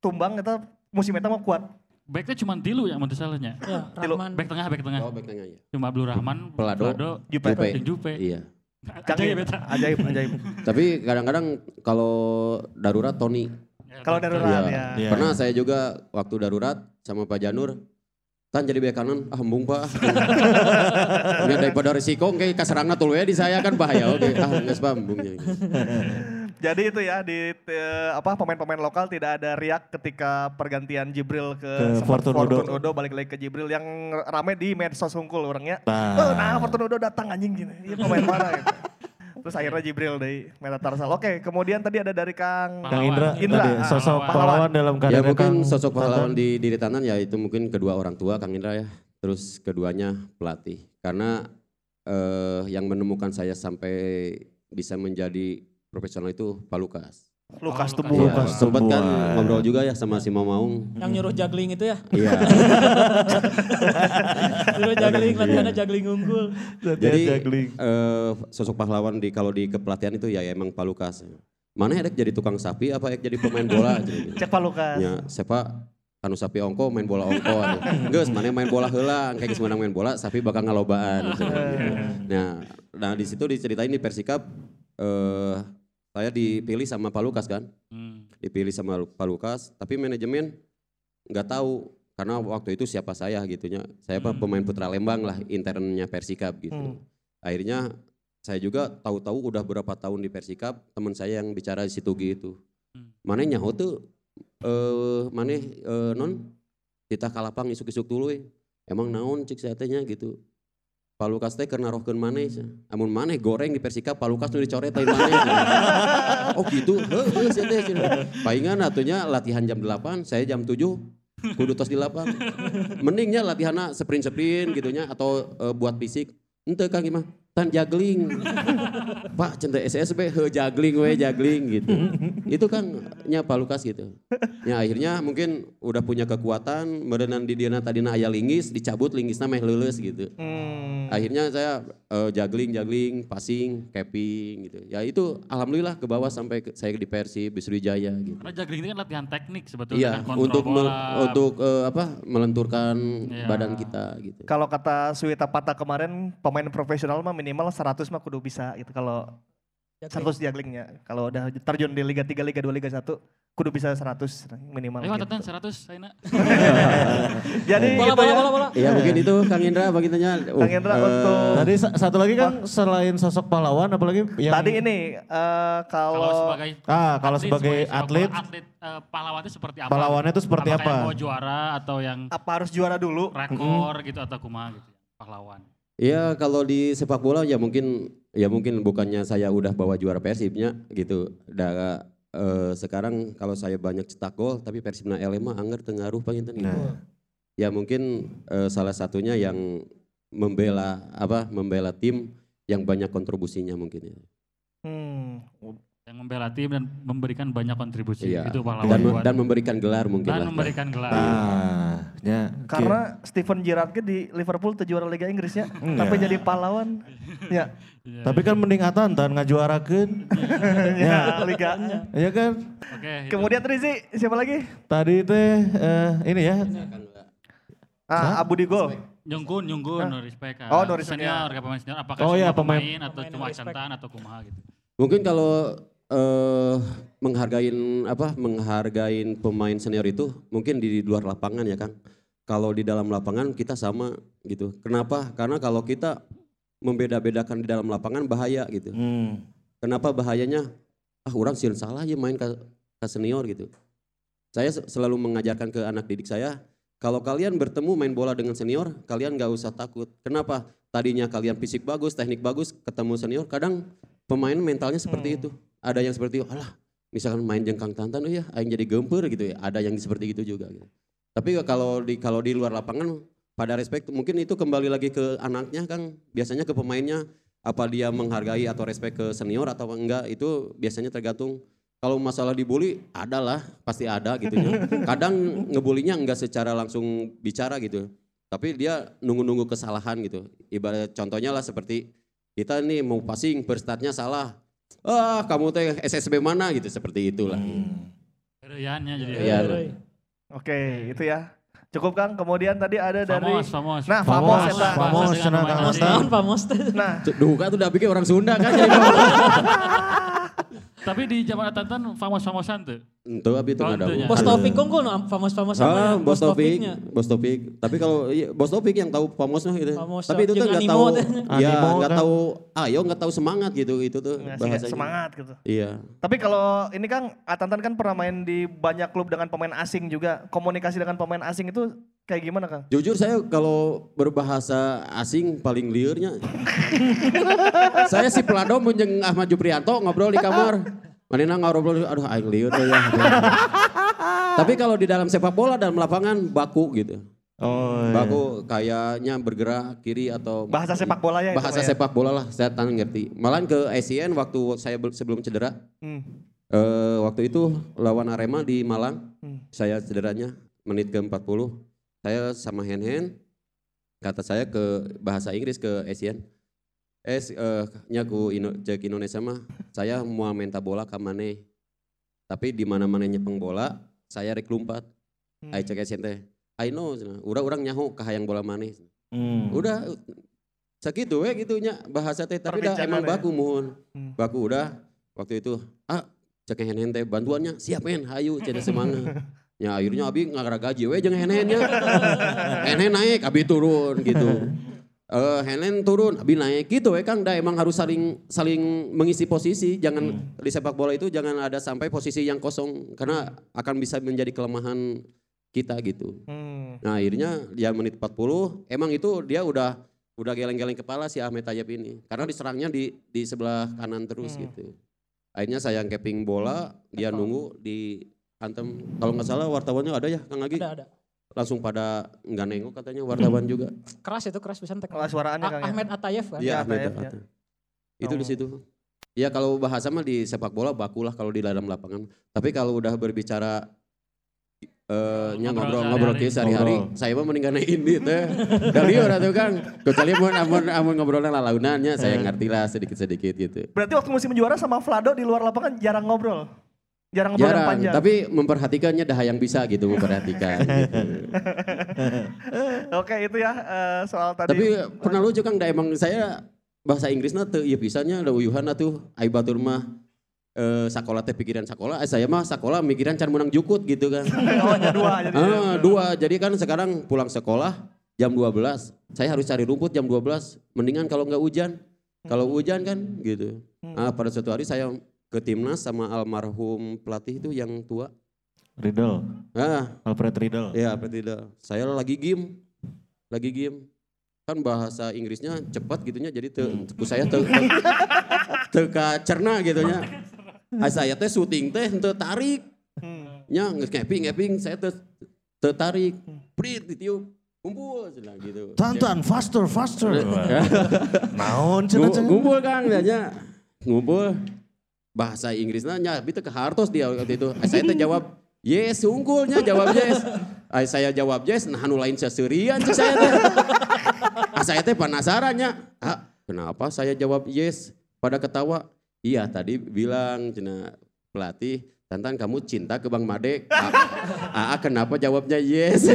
tumbang eta musim eta mah kuat. Backnya cuma tilu yang menurut salahnya. Ya, Rahman. Back tengah, back tengah. Oh back tengah ya. Cuma Abdul Rahman, Pelado, Jupe. Jupe. Jupe. Iya. Ajaib eta. Ajaib, ajaib. Tapi kadang-kadang kalau darurat Tony. Kalau darurat ya. Ya. Pernah saya juga waktu darurat sama Pak Janur. Tan jadi bek kanan, ah embung Pak. Ini daripada risiko kayak kaserangna tuluy di saya kan bahaya. Oke, ah geus bambungnya. Jadi itu ya di apa pemain-pemain lokal tidak ada riak ketika pergantian Jibril ke, ke Fortune, Fortune Udo. Udo balik lagi ke Jibril yang rame di medsos hungkul orangnya. Nah, nah Fortune Udo datang anjing gini. Iya pemain mana ya. Terus akhirnya Jibril dari Meta Tarsal. Oke, kemudian tadi ada dari Kang Kang Indra, Indra tadi, sosok pahlawan dalam karir. Ya mungkin sosok pahlawan di diri Tantan ya itu mungkin kedua orang tua Kang Indra ya. Terus keduanya pelatih. Karena eh, yang menemukan saya sampai bisa menjadi profesional itu Pak Lukas. Lukas oh, Tumul. Ya, sempat kan ngobrol juga ya sama Simamaung. Yang nyuruh juggling itu ya? Iya. Nyuruh juggling, latihannya juggling unggul. Jadi eh, sosok pahlawan di kalau di kepelatihan itu ya, ya emang Pak Lukas. Mana Edek jadi tukang sapi apa Edek jadi pemain bola? Cek Pak Lukas. Ya, siapa? Anu sapi ongko main bola ongko. Geus, mana main bola heula, kayak geus menang main bola, sapi bakal ngalobaan. Nah, nah di situ diceritain di Persikab eh, saya dipilih sama Pak Lukas kan, hmm. dipilih sama Pak Lukas, tapi manajemen nggak tahu karena waktu itu siapa saya gitunya, saya apa hmm. pemain Putra Lembang lah internnya Persikab gitu. Hmm. Akhirnya saya juga tahu-tahu udah berapa tahun di Persikab, teman saya yang bicara di situ gitu, hmm. mana nyaho tuh, uh, mana uh, non kita kalapang isuk-isuk dulu, emang naon cik sehatnya gitu. Pak Lukas teh karena rohkeun maneh, amun maneh goreng di Persikab, Pak Lukas nu dicoretain maneh. Oh gitu, heuh sih teh. Paingan atunya latihan jam delapan, saya jam tujuh, kudu tos di lapangan. Mendingnya latihanna sprint-sprint gitunya atau e, buat fisik. Henteu Kang Imah, tan juggling. Pak cen S S B heuh juggling we juggling gitu. Itu Kang nya Pak Lukas gitu. Ya akhirnya mungkin udah punya kekuatan, meureunan di dieu tadina aya linggis, dicabut linggisna meh leuleus gitu. Hmm. Akhirnya saya uh, juggling-juggling, passing, capping gitu. Ya itu alhamdulillah ke bawah sampai ke, saya di Persib, di Sriwijaya gitu. Karena juggling itu kan latihan teknik sebetulnya. Iya, kan untuk, me, untuk uh, apa, melenturkan iya. badan kita gitu. Kalau kata Suwita Pata kemarin, pemain profesional mah minimal seratus mah kudu bisa gitu. Kalau seratus jugglingnya, kalau udah terjun di Liga tiga, Liga dua, Liga satu, kudu bisa seratus minimal. Ayo gitu. Tetan seratus, Aina. Jadi bola, bola, bola, bola. Ya mungkin itu Kang Indra bagi tanya. Uh, Kang Indra uh, untuk. Tadi satu lagi Kang, selain sosok pahlawan apalagi yang. Tadi ini uh, kalau. Kalau sebagai ah, kalau atlet. Sebagai atlet, atlet uh, pahlawannya seperti apa? Pahlawannya itu seperti apa? Apakah yang mau juara atau yang. Apa harus juara dulu? Rekor mm-hmm. gitu atau kumaha gitu. Pahlawan. Iya kalau di sepak bola ya mungkin ya mungkin bukannya saya udah bawa juara Persibnya gitu. Da, e, sekarang kalau saya banyak cetak gol tapi Persibna Elema anggar tengaruh panginten gitu. Nah. Ya mungkin e, salah satunya yang membela apa membela tim yang banyak kontribusinya mungkin ya. Hmm. Yang membela tim dan memberikan banyak kontribusi iya. itu pahlawan dan, dan memberikan gelar mungkin dan lah, memberikan gelar nah, ya. Karena okay. Steven Gerrard di Liverpool tuh juara Liga Inggris ya tapi jadi pahlawan ya. Ya, tapi kan mending atan tan ngajuarakeun ya liganya ya kan okay, kemudian Rizi siapa lagi tadi teh uh, ini ya ah, Abu Digo Nyungkun, Nyungkun, no respect oh no respect senior, ya. Pemain senior apakah oh, ya, pemain, pemain atau cuma acantan atau kumaha gitu mungkin kalau Uh, menghargain apa menghargain pemain senior itu mungkin di luar lapangan ya Kang. Kalau di dalam lapangan kita sama gitu. Kenapa? Karena kalau kita membeda-bedakan di dalam lapangan bahaya gitu. Hmm. Kenapa bahayanya? Ah orang sih salah ya main ke, ke senior gitu. Saya selalu mengajarkan ke anak didik saya, kalau kalian bertemu main bola dengan senior, kalian gak usah takut. Kenapa? Tadinya kalian fisik bagus, teknik bagus, ketemu senior, kadang pemain mentalnya seperti hmm. itu. Ada yang seperti, alah misalkan main jengkang tantan, oh ya, aing jadi gempur gitu ya. Ada yang seperti itu juga. Gitu. Tapi kalau di kalau di luar lapangan, pada respect mungkin itu kembali lagi ke anaknya Kang. Biasanya ke pemainnya, apa dia menghargai atau respect ke senior atau enggak itu biasanya tergantung. Kalau masalah dibully, ada lah, pasti ada gitu. Kadang ngebulinya enggak secara langsung bicara gitu. Tapi dia nunggu-nunggu kesalahan gitu. Ibarat contohnya lah seperti kita nih mau passing, berstatnya salah. Ah, kamu teh S S B mana gitu seperti itulah. Hmm. Heroyannya jadi. Iya. Oke, itu ya. Cukup Kang. Kemudian tadi ada dari Famos, Famos. Nah, Famos eta. Famos, senang Kang Ustaz. Famos teh. Nah, duh kan udah bikin orang Sunda kan jadi. Tapi di zaman Tantan famos-famosan tuh. Entuh abi tuh enggak ada. Bos Taufik kongkol famos-famosan. Ah, Bos Taufik. Bos Taufik. Tapi kalau Bos Taufik yang tahu famosnya gitu. Famos tapi itu tuh enggak tahu. Ya enggak kan. Tahu. Ayo enggak tahu semangat gitu itu tuh ya, bahasanya. Semangat gitu. Iya. Tapi kalau ini Kang, Tantan kan pernah main di banyak klub dengan pemain asing juga. Komunikasi dengan pemain asing itu kayak gimana Kang? Jujur saya kalau berbahasa asing paling liurnya. Saya si Pelado menjeng Ahmad Jufrianto ngobrol di kamar. Manina ngobrol, aduh aing liur ya. Tapi kalau di dalam sepak bola dalam lapangan baku gitu. Oh, baku iya. Kayaknya bergerak kiri atau bahasa sepak bola ya. Bahasa sepak bola lah, saya tak ngerti. Malahan ke A C N waktu saya sebelum cedera. Hmm. Uh, waktu itu lawan Arema di Malang, hmm. saya cederanya menit ke empat puluh, saya sama hand-hand, kata saya ke bahasa Inggris ke Asian, eh uh, nyaku ino, cek Indonesia mah, saya mau minta bola ke Mane, tapi di mana mana nyepeng bola, saya rek lompat, hmm. I cek Asian teh, I know, udah orang nyaho kahayang bola Mane, hmm. udah sakitu we gitunya bahasa teh, tapi dah emang baku ya? Mohon, hmm. baku udah waktu itu, ah cek hen-hen teh bantuannya siap hen hayu cina semangat ya akhirnya abi nggak gaji we jangan hen-hennya hen-hen naik abi turun gitu uh, hen-hen turun abi naik gitu we kang dah emang harus saling saling mengisi posisi jangan hmm. di sepak bola itu jangan ada sampai posisi yang kosong karena akan bisa menjadi kelemahan kita gitu hmm. Nah akhirnya dia menit empat puluh emang itu dia udah udah geleng-geleng kepala si Ahmad Tajab ini karena diserangnya di di sebelah kanan terus hmm. gitu. Akhirnya saya ngeping bola, dia Betul. Nunggu di antem. Kalau nggak salah wartawannya ada ya Kang Agi? Ada, ada. Langsung pada nggak nengok katanya wartawan juga. Keras itu, keras pisan teknik. Suaraannya Kang. Ahmad Atayef kan? Iya, Ahmad Atayef. Ya. Itu oh. di situ. Ya kalau bahasa mah di sepak bola bakulah kalau di dalam lapangan. Tapi kalau udah berbicara uh, ngobrol-ngobrol ke sehari-hari, saya mah mending nganain di teh. Dalieu ratu Kang. Kecuali mun amun amun ngobrolna lalaunannya saya ngertilah sedikit-sedikit gitu. Berarti waktu musim juara sama Vlado di luar lapangan jarang ngobrol. Jarang ngobrol jarang, panjang. Tapi memperhatikannya dah yang bisa gitu memperhatikan gitu. Oke, itu ya uh, soal tadi. Tapi pernah lucu Kang, da emang saya bahasa Inggrisnya teu ieu pisannya da uyuhan atuh ai batur mah. Uh, sekolah teh pikiran sekolah, eh, saya mah sekolah mikiran can menang jukut gitu kan. Oh, dua, jadi ah, dua, jadi kan sekarang pulang sekolah jam dua belas, saya harus cari rumput jam dua belas, mendingan kalau nggak hujan, kalau hujan kan gitu. Nah, pada suatu hari saya ke timnas sama almarhum pelatih itu yang tua. Riddle, nah, Alfred Riddle. Iya Alfred Riddle, saya lagi game, lagi game. Kan bahasa Inggrisnya cepat gitunya jadi te, hmm. saya teka te, te, te cerna gitunya. Saya teh syuting teh teu tarik. Hmm. Nya ngeping-ngeping saya teh teu tarik. Prit ditiup kumpul cenah gitu. Tantan faster faster. Naon cenah cenah. Kumpul Kang nya. Ngumpul. Bahasa Inggrisnya nya bi teu kahartos dia waktu itu. Saya teh jawab yes unggulnya jawab yes. Ay, saya jawab yes, nah anu lain saserian cik saya teh. Ah saya teh penasarannya. Ah, kenapa saya jawab yes? Pada ketawa. Iya tadi bilang cina pelatih, Tantan kamu cinta ke Bang Made. Aa kenapa jawabnya yes?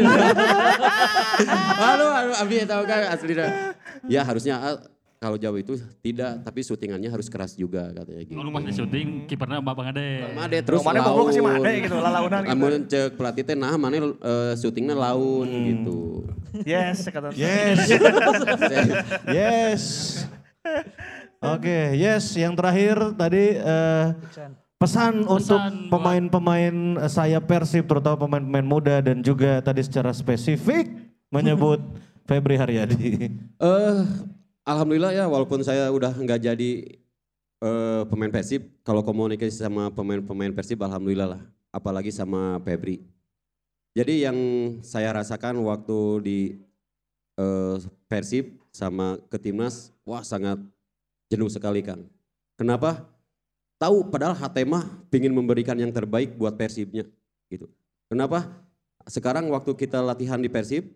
Halo, halo Abi tahu kan aslinya. Ya harusnya A, kalau jauh itu tidak, tapi syutingannya harus keras juga katanya gitu. Kalau masih syuting kipernya Bang Made. Bang Made terus Made goblok kasih Made gitu lalaunan gitu. Amun cek pelatih teh nah Made uh, syutingnya laun hmm. gitu. Yes kata. Yes. Yes. Oke, okay, yes yang terakhir tadi uh, pesan, pesan untuk pemain-pemain saya Persib terutama pemain-pemain muda dan juga tadi secara spesifik menyebut Febri Haryadi. Uh, Alhamdulillah ya, walaupun saya udah nggak jadi uh, pemain Persib, kalau komunikasi sama pemain-pemain Persib alhamdulillah lah, apalagi sama Febri. Jadi yang saya rasakan waktu di uh, Persib sama ke timnas, wah sangat jenuh sekali Kang. Kenapa? Tahu padahal hati mah pingin memberikan yang terbaik buat Persibnya gitu. Kenapa? Sekarang waktu kita latihan di Persib,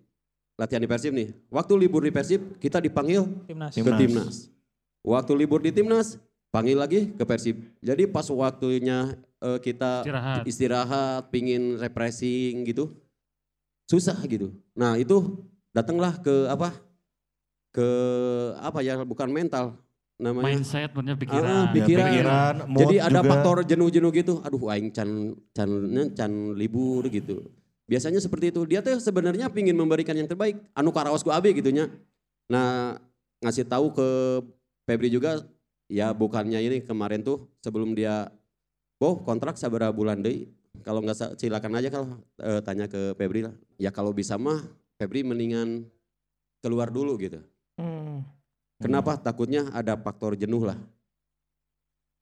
latihan di Persib nih. Waktu libur di Persib kita dipanggil timnas. Ke timnas. Waktu libur di timnas panggil lagi ke Persib. Jadi pas waktunya uh, kita istirahat. istirahat, pingin refreshing gitu, susah gitu. Nah itu datanglah ke apa? Ke apa ya? Bukan mental. Namanya. Mindset, bener pikiran. Ah, pikiran. Ya, pikiran jadi ada juga. Faktor jenuh-jenuh gitu. Aduh, aing can can can libur gitu. Biasanya seperti itu. Dia tuh sebenarnya pingin memberikan yang terbaik. Anu karaos ku abi gitunya. Nah, ngasih tahu ke Febri juga. Ya bukannya ini kemarin tuh sebelum dia oh kontrak sabara bulan deui. Kalau nggak silakan aja kalau eh, tanya ke Febri lah. Ya kalau bisa mah Febri mendingan keluar dulu gitu. Hmm. Kenapa? Takutnya ada faktor jenuh lah.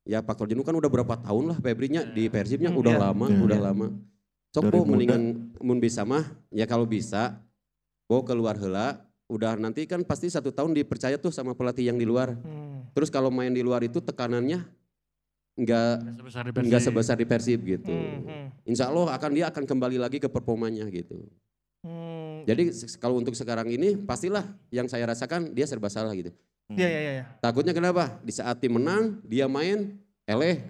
Ya faktor jenuh kan udah berapa tahun lah Febrinya di Persibnya udah ya, lama, ya, udah ya. lama. Sok mendingan mun bisa mah, ya kalau bisa Oh keluar heula, udah nanti kan pasti satu tahun dipercaya tuh sama pelatih yang di luar. Hmm. Terus kalau main di luar itu tekanannya nggak nggak sebesar di Persib gitu. Hmm. Insya Allah akan dia akan kembali lagi ke performanya gitu. Hmm. Jadi kalau untuk sekarang ini pastilah yang saya rasakan dia serba salah gitu. Iya hmm. iya iya. Ya. Takutnya kenapa? Di saat tim menang dia main eleh.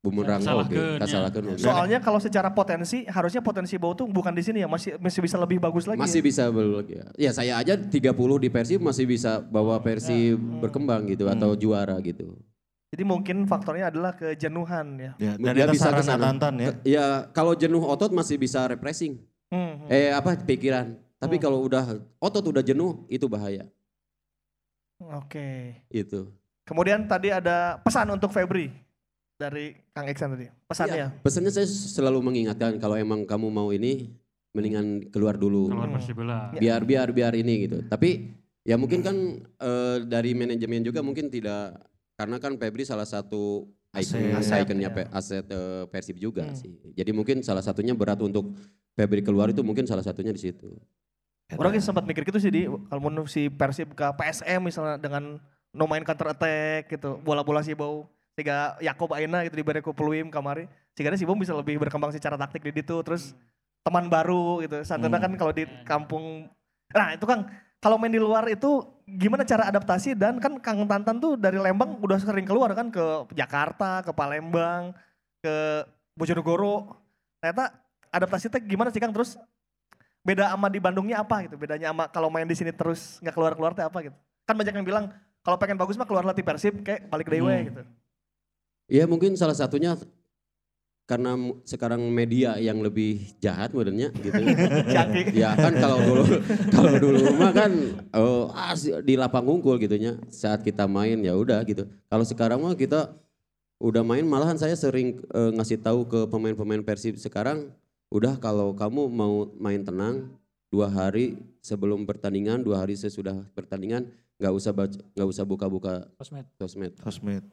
Bumerang oke, okay. Soalnya kalau secara potensi harusnya potensi Bau tuh bukan di sini ya, masih masih bisa lebih bagus lagi. Masih ya? Bisa belum ya. Ya saya aja tiga puluh di Persib masih bisa bawa Persib ya. Berkembang gitu hmm. atau juara gitu. Jadi mungkin faktornya adalah kejenuhan ya. Ya dari bisa kesanatan ya. Ke, ya kalau jenuh otot masih bisa refreshing. Hmm, hmm. Eh apa pikiran. Tapi hmm. kalau udah otot udah jenuh itu bahaya. Oke. Okay. Itu. Kemudian tadi ada pesan untuk Febri. Dari Kang Eksan tadi, pesannya? Ya, pesannya saya selalu mengingatkan kalau emang kamu mau ini mendingan keluar dulu. Keluar Persibela. Biar, biar, biar ini gitu. Tapi ya mungkin kan e, dari manajemen juga mungkin tidak, karena kan Febri salah satu icon, aset, iconnya ya. Aset e, Persib juga hmm. sih. Jadi mungkin salah satunya berat untuk Febri keluar itu mungkin salah satunya di situ. Orang sempat mikir gitu sih di, kalau mau si Persib ke P S M misalnya dengan no main counter attack gitu, bola-bola si Bau. Tiga Yakob Aina gitu diberi ke Peluim kamari. Sehingga si Bom bisa lebih berkembang secara taktik di situ. Terus teman baru gitu. Santana hmm. kan kalau di kampung. Nah itu Kang, kalau main di luar itu gimana cara adaptasi? Dan kan Kang Tantan tuh dari Lembang udah sering keluar kan. Ke Jakarta, ke Palembang, ke Bojonegoro. Ternyata adaptasi itu gimana sih Kang? Terus beda sama di Bandungnya apa gitu? Bedanya sama kalau main di sini terus gak keluar-keluar itu apa gitu? Kan banyak yang bilang kalau pengen bagus mah keluar latih Persib kayak balik dewe hmm. gitu. Ya mungkin salah satunya karena sekarang media yang lebih jahat modelnya gitu. Ya kan kalau dulu kalau dulu mah kan oh, ah, di lapang unggul gitunya saat kita main ya udah gitu. Kalau sekarang mah kita udah main malahan saya sering eh, ngasih tahu ke pemain-pemain Persib sekarang udah kalau kamu mau main tenang dua hari sebelum pertandingan dua hari sesudah pertandingan nggak usah nggak usah buka-buka sosmed. Sosmed.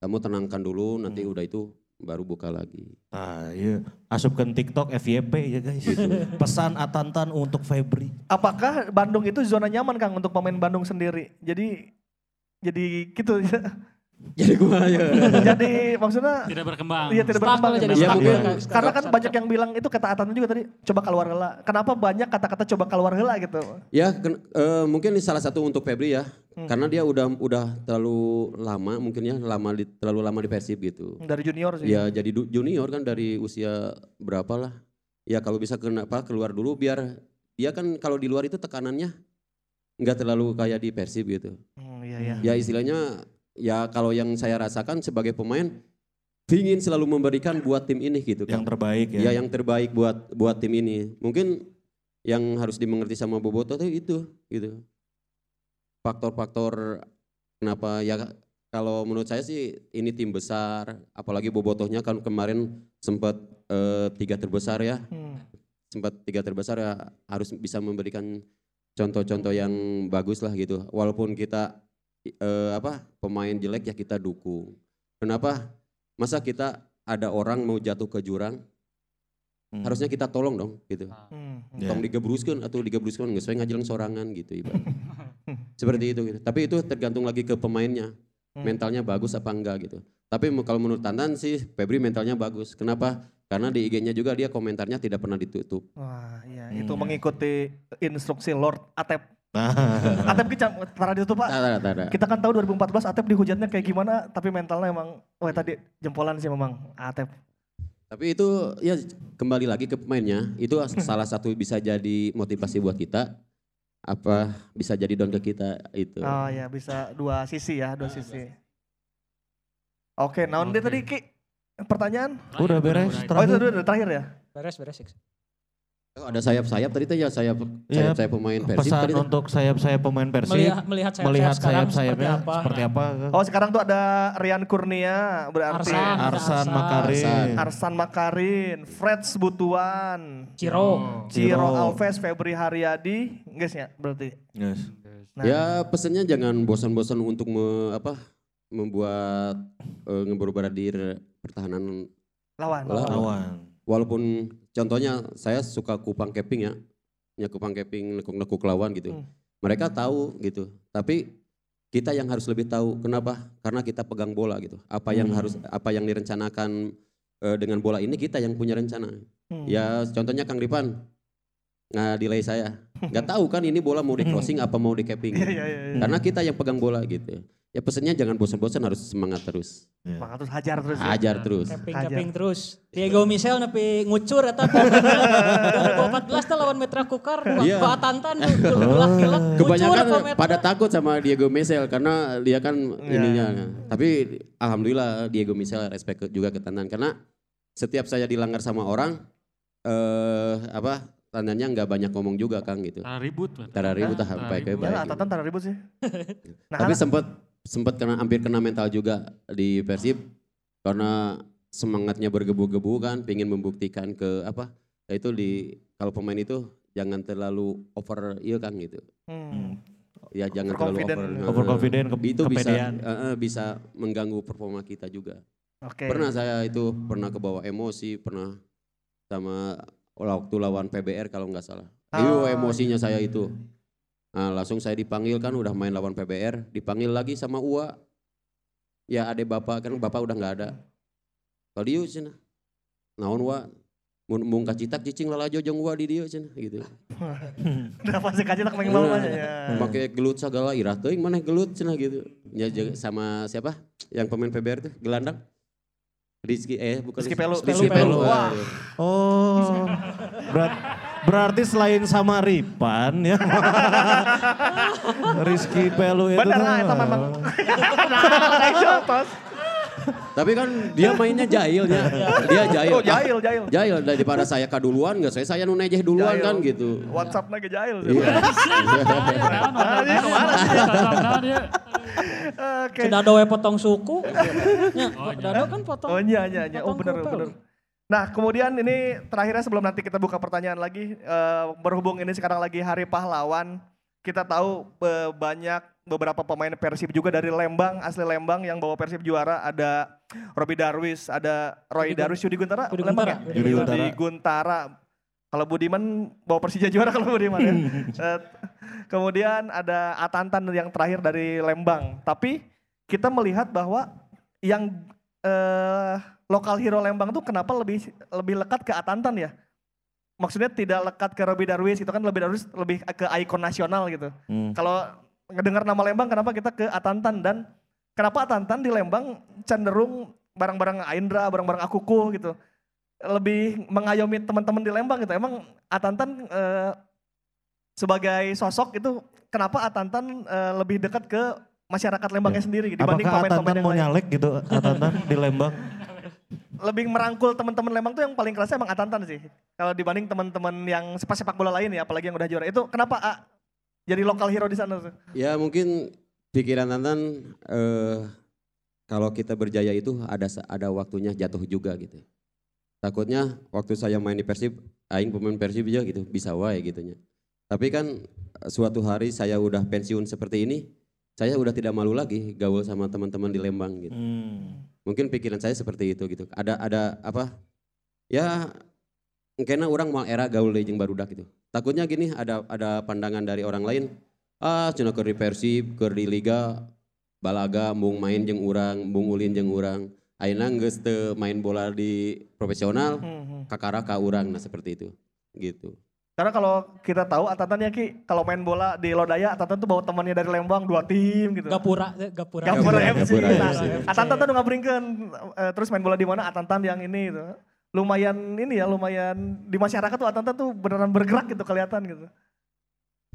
Kamu tenangkan dulu, nanti udah itu baru buka lagi. Ah iya, asupkan TikTok, F Y P ya guys. Gitu. Pesan Atantan untuk Febri. Apakah Bandung itu zona nyaman Kang untuk pemain Bandung sendiri? Jadi, jadi gitu ya. Jadi gue aja. Jadi maksudnya. Tidak berkembang. Iya tidak berkembang. Jadi ya, mungkin, ya. Karena kan banyak yang bilang itu kata Atantan juga tadi, coba keluar heula. Kenapa banyak kata-kata coba keluar heula gitu? Ya ken- uh, mungkin salah satu untuk Febri ya. Hmm. Karena dia udah udah terlalu lama mungkin ya, lama di, terlalu lama di Persib gitu. Dari junior sih. Ya jadi du- junior kan dari usia berapa lah. Ya kalau bisa kenapa keluar dulu biar dia kan kalau di luar itu tekanannya gak terlalu kayak di Persib gitu. Hmm, iya, iya. Ya istilahnya ya kalau yang saya rasakan sebagai pemain ingin selalu memberikan buat tim ini gitu kan. Yang terbaik ya. Ya yang terbaik buat buat tim ini. Mungkin yang harus dimengerti sama Boboto tuh itu gitu. Faktor-faktor kenapa ya kalau menurut saya sih ini tim besar apalagi Bobotohnya kan kemarin sempat eh, tiga terbesar ya hmm. sempat tiga terbesar ya harus bisa memberikan contoh-contoh yang bagus lah gitu walaupun kita eh, apa pemain jelek ya kita dukung kenapa masa kita ada orang mau jatuh ke jurang hmm. harusnya kita tolong dong gitu hmm. tolong yeah. digebruskan atau digebruskan nggak sesuai ngajelang sorangan gitu ibarat. Seperti itu, gitu. Tapi itu tergantung lagi ke pemainnya, mentalnya bagus apa enggak gitu. Tapi kalau menurut Tantan sih Febri mentalnya bagus. Kenapa? Karena di I G-nya juga dia komentarnya tidak pernah ditutup. Wah iya hmm. itu mengikuti instruksi Lord Atep. Atep kita parah ditutup Pak. Tara, tara. Kita kan tahu dua ribu empat belas Atep dihujatnya kayak gimana tapi mentalnya emang, wah tadi jempolan sih memang Atep. Tapi itu ya kembali lagi ke pemainnya, itu salah satu bisa jadi motivasi buat kita. Apa bisa jadi down ke kita itu. Oh ya bisa dua sisi ya, dua nah, sisi. Oke, okay, nah okay. Tadi Ki pertanyaan? Udah beres, terakhir. Oh itu udah terakhir ya? Beres, beres. Oh, ada sayap-sayap tadi tuh ya, sayap sayap, sayap pemain Persib. Pesan untuk sayap-sayap pemain Persib. Melihat, melihat sayap-sayap melihat sayap-sayapnya seperti apa. Seperti apa. Oh sekarang tuh ada Rian Kurnia berarti. Arsan, Arsan, Arsan Makarin. Arsan, Arsan Makarin, Freds Butuan. Ciro. Ciro, Ciro Alves, Febri Haryadi. Guys ya berarti. Yes. Nah. Ya pesannya jangan bosan-bosan untuk me, apa, membuat uh, ngeborobadir pertahanan lawan. Lawan. Lawan. Walaupun contohnya saya suka Kupang Keping ya, nyekupang-keping, nekuk-nekuk lawan gitu. Hmm. Mereka tahu gitu, tapi kita yang harus lebih tahu. Kenapa? Karena kita pegang bola gitu. Apa yang hmm. harus, apa yang direncanakan uh, dengan bola ini kita yang punya rencana. Hmm. Ya contohnya Kang Dipan, nah delay saya. Gak tahu kan ini bola mau di crossing apa mau di capping. Gitu. Karena kita yang pegang bola gitu. Ya pesannya jangan bosan-bosan, harus semangat terus. Ya. Semangat terus, hajar terus. Hajar ya. terus. Keping-keping terus. Diego Michel nepi ngucur eta. dua ribu empat belas ta lawan Mitra Kukar, yeah. Pak Tantan tuh gelak-gelak. Kebanyakan pada takut sama Diego Michel karena dia kan yeah. ininya. Tapi alhamdulillah Diego Michel respect juga ke Tantan karena setiap saya dilanggar sama orang eh apa Tantannya nggak banyak ngomong juga Kang gitu. Tara ribut. Tara ribut ah baik-baik. Ya Tantan tara ribut sih. Nah, tapi sempat sempat kena, hampir kena mental juga di Persib karena semangatnya bergebu-gebu kan, pingin membuktikan ke apa itu di kalau pemain itu jangan terlalu over iya kan gitu. Hmm. Ya jangan terlalu over over confident ke, itu kepedean. bisa uh, bisa mengganggu performa kita juga. Okay. Pernah saya itu pernah kebawa emosi, pernah sama waktu lawan P B R kalau nggak salah. Iyo oh. emosinya saya itu. Nah, langsung saya dipanggil kan, udah main lawan P B R, dipanggil lagi sama Uwa. Ya ade bapak, kan bapak udah gak ada. Kalau diu cina, naon Uwa, mung kacitak cicing lalajo jong Uwa di diu cina gitu. Udah pasti kacitak pengen bawa aja ya. Pakai gelut segala, irah teuing maneh gelut cina gitu. Ya sama siapa yang pemain P B R tuh, gelandang. Rizky, eh bukan Rizky Pelu. Rizky Pelu. Wah. Oh, berat. Berarti selain sama Ripan ya, Rizky Pelu itu. Bener lah itu memang. Tapi kan dia mainnya jahilnya, dia jahil. Oh jahil, jahil. Jahil daripada saya kaduluan nggak, saya saya nunejeh duluan kan gitu. WhatsApp lagi jahil. Oke. Sudah doa potong suku. Sudah doa kan potong. Oh iya iya iya. Oh bener bener. Nah kemudian ini terakhirnya sebelum nanti kita buka pertanyaan lagi, uh, berhubung ini sekarang lagi Hari Pahlawan, kita tahu uh, banyak beberapa pemain Persib juga dari Lembang, asli Lembang yang bawa Persib juara, ada Robby Darwis, ada Roy Darwis, Yudi Guntara, Yudi Guntara. Lembang, ya? Yudi Guntara. Yudi Guntara. Kalau Budiman bawa Persija juara kalau Budiman ya. Kemudian ada Atantan yang terakhir dari Lembang. Tapi kita melihat bahwa yang uh, lokal hero Lembang tuh kenapa lebih lebih lekat ke Atantan ya? Maksudnya tidak lekat ke Robby Darwis, itu kan Robby Darwis lebih ke ikon nasional gitu. Hmm. Kalau ngedengar nama Lembang kenapa kita ke Atantan, dan kenapa Atantan di Lembang cenderung barang-barang Aindra, barang-barang Akuku gitu. Lebih mengayomi teman-teman di Lembang gitu. Emang Atantan eh, sebagai sosok itu kenapa Atantan eh, lebih dekat ke masyarakat Lembangnya ya. sendiri dibanding pemain-pemain yang lain? Apakah Atantan mau nyalek gitu Atantan di Lembang? Lebih merangkul teman-teman Lembang tuh yang paling kerasa emang Atantan sih. Kalau dibanding teman-teman yang sepak bola lain ya, apalagi yang udah juara. Itu kenapa A, jadi lokal hero di sana tuh? Ya mungkin pikiran Atantan eh, kalau kita berjaya itu ada ada waktunya jatuh juga gitu. Takutnya waktu saya main di Persib, aing pemain Persib aja gitu, bisa wae gitunya. Tapi kan suatu hari saya udah pensiun seperti ini, saya udah tidak malu lagi gaul sama teman-teman di Lembang gitu. Hmm. Mungkin pikiran saya seperti itu gitu. Ada ada apa? Ya karena orang mal era gaul deui jeung barudak gitu. Takutnya gini, ada ada pandangan dari orang lain. Ah, cenah keur di Persib, keur di Liga balaga mung main jeung urang, mung ulin jeung urang. Ayeuna geus teu main bola di profesional, kakara ka urang, nah seperti itu. Gitu. Karena kalau kita tahu Atantan ya Ki, kalau main bola di Lodaya Atantan tuh bawa temannya dari Lembang dua tim gitu. Gapura, Gapura. Gapura F C. Atantan tuh ngaburingkeun terus main bola di mana Atantan yang ini gitu. Lumayan ini ya, lumayan di masyarakat tuh Atantan tuh beneran bergerak gitu kelihatan gitu.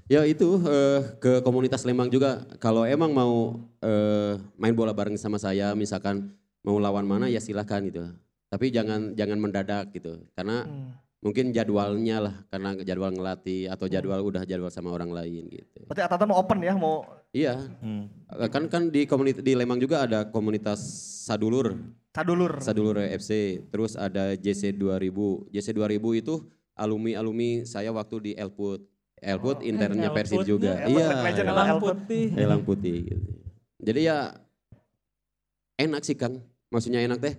Ya itu eh, ke komunitas Lembang juga, kalau emang mau eh, main bola bareng sama saya misalkan mau lawan mana ya silakan gitu. Tapi jangan jangan mendadak gitu karena hmm. mungkin jadwalnya lah, karena jadwal ngelatih atau jadwal udah jadwal sama orang lain gitu. Berarti Atantan mau open ya, mau? Iya, hmm. kan kan di komunitas di Lembang juga ada komunitas Sadulur. Sadulur. Sadulur F C, terus ada J C dua ribu. J C dua ribu itu alumni-alumni saya waktu di Elput. Elput oh, internnya Persib juga. Iya, Elang Putih. Elang Putih gitu. Jadi ya enak sih Kang, maksudnya enak teh.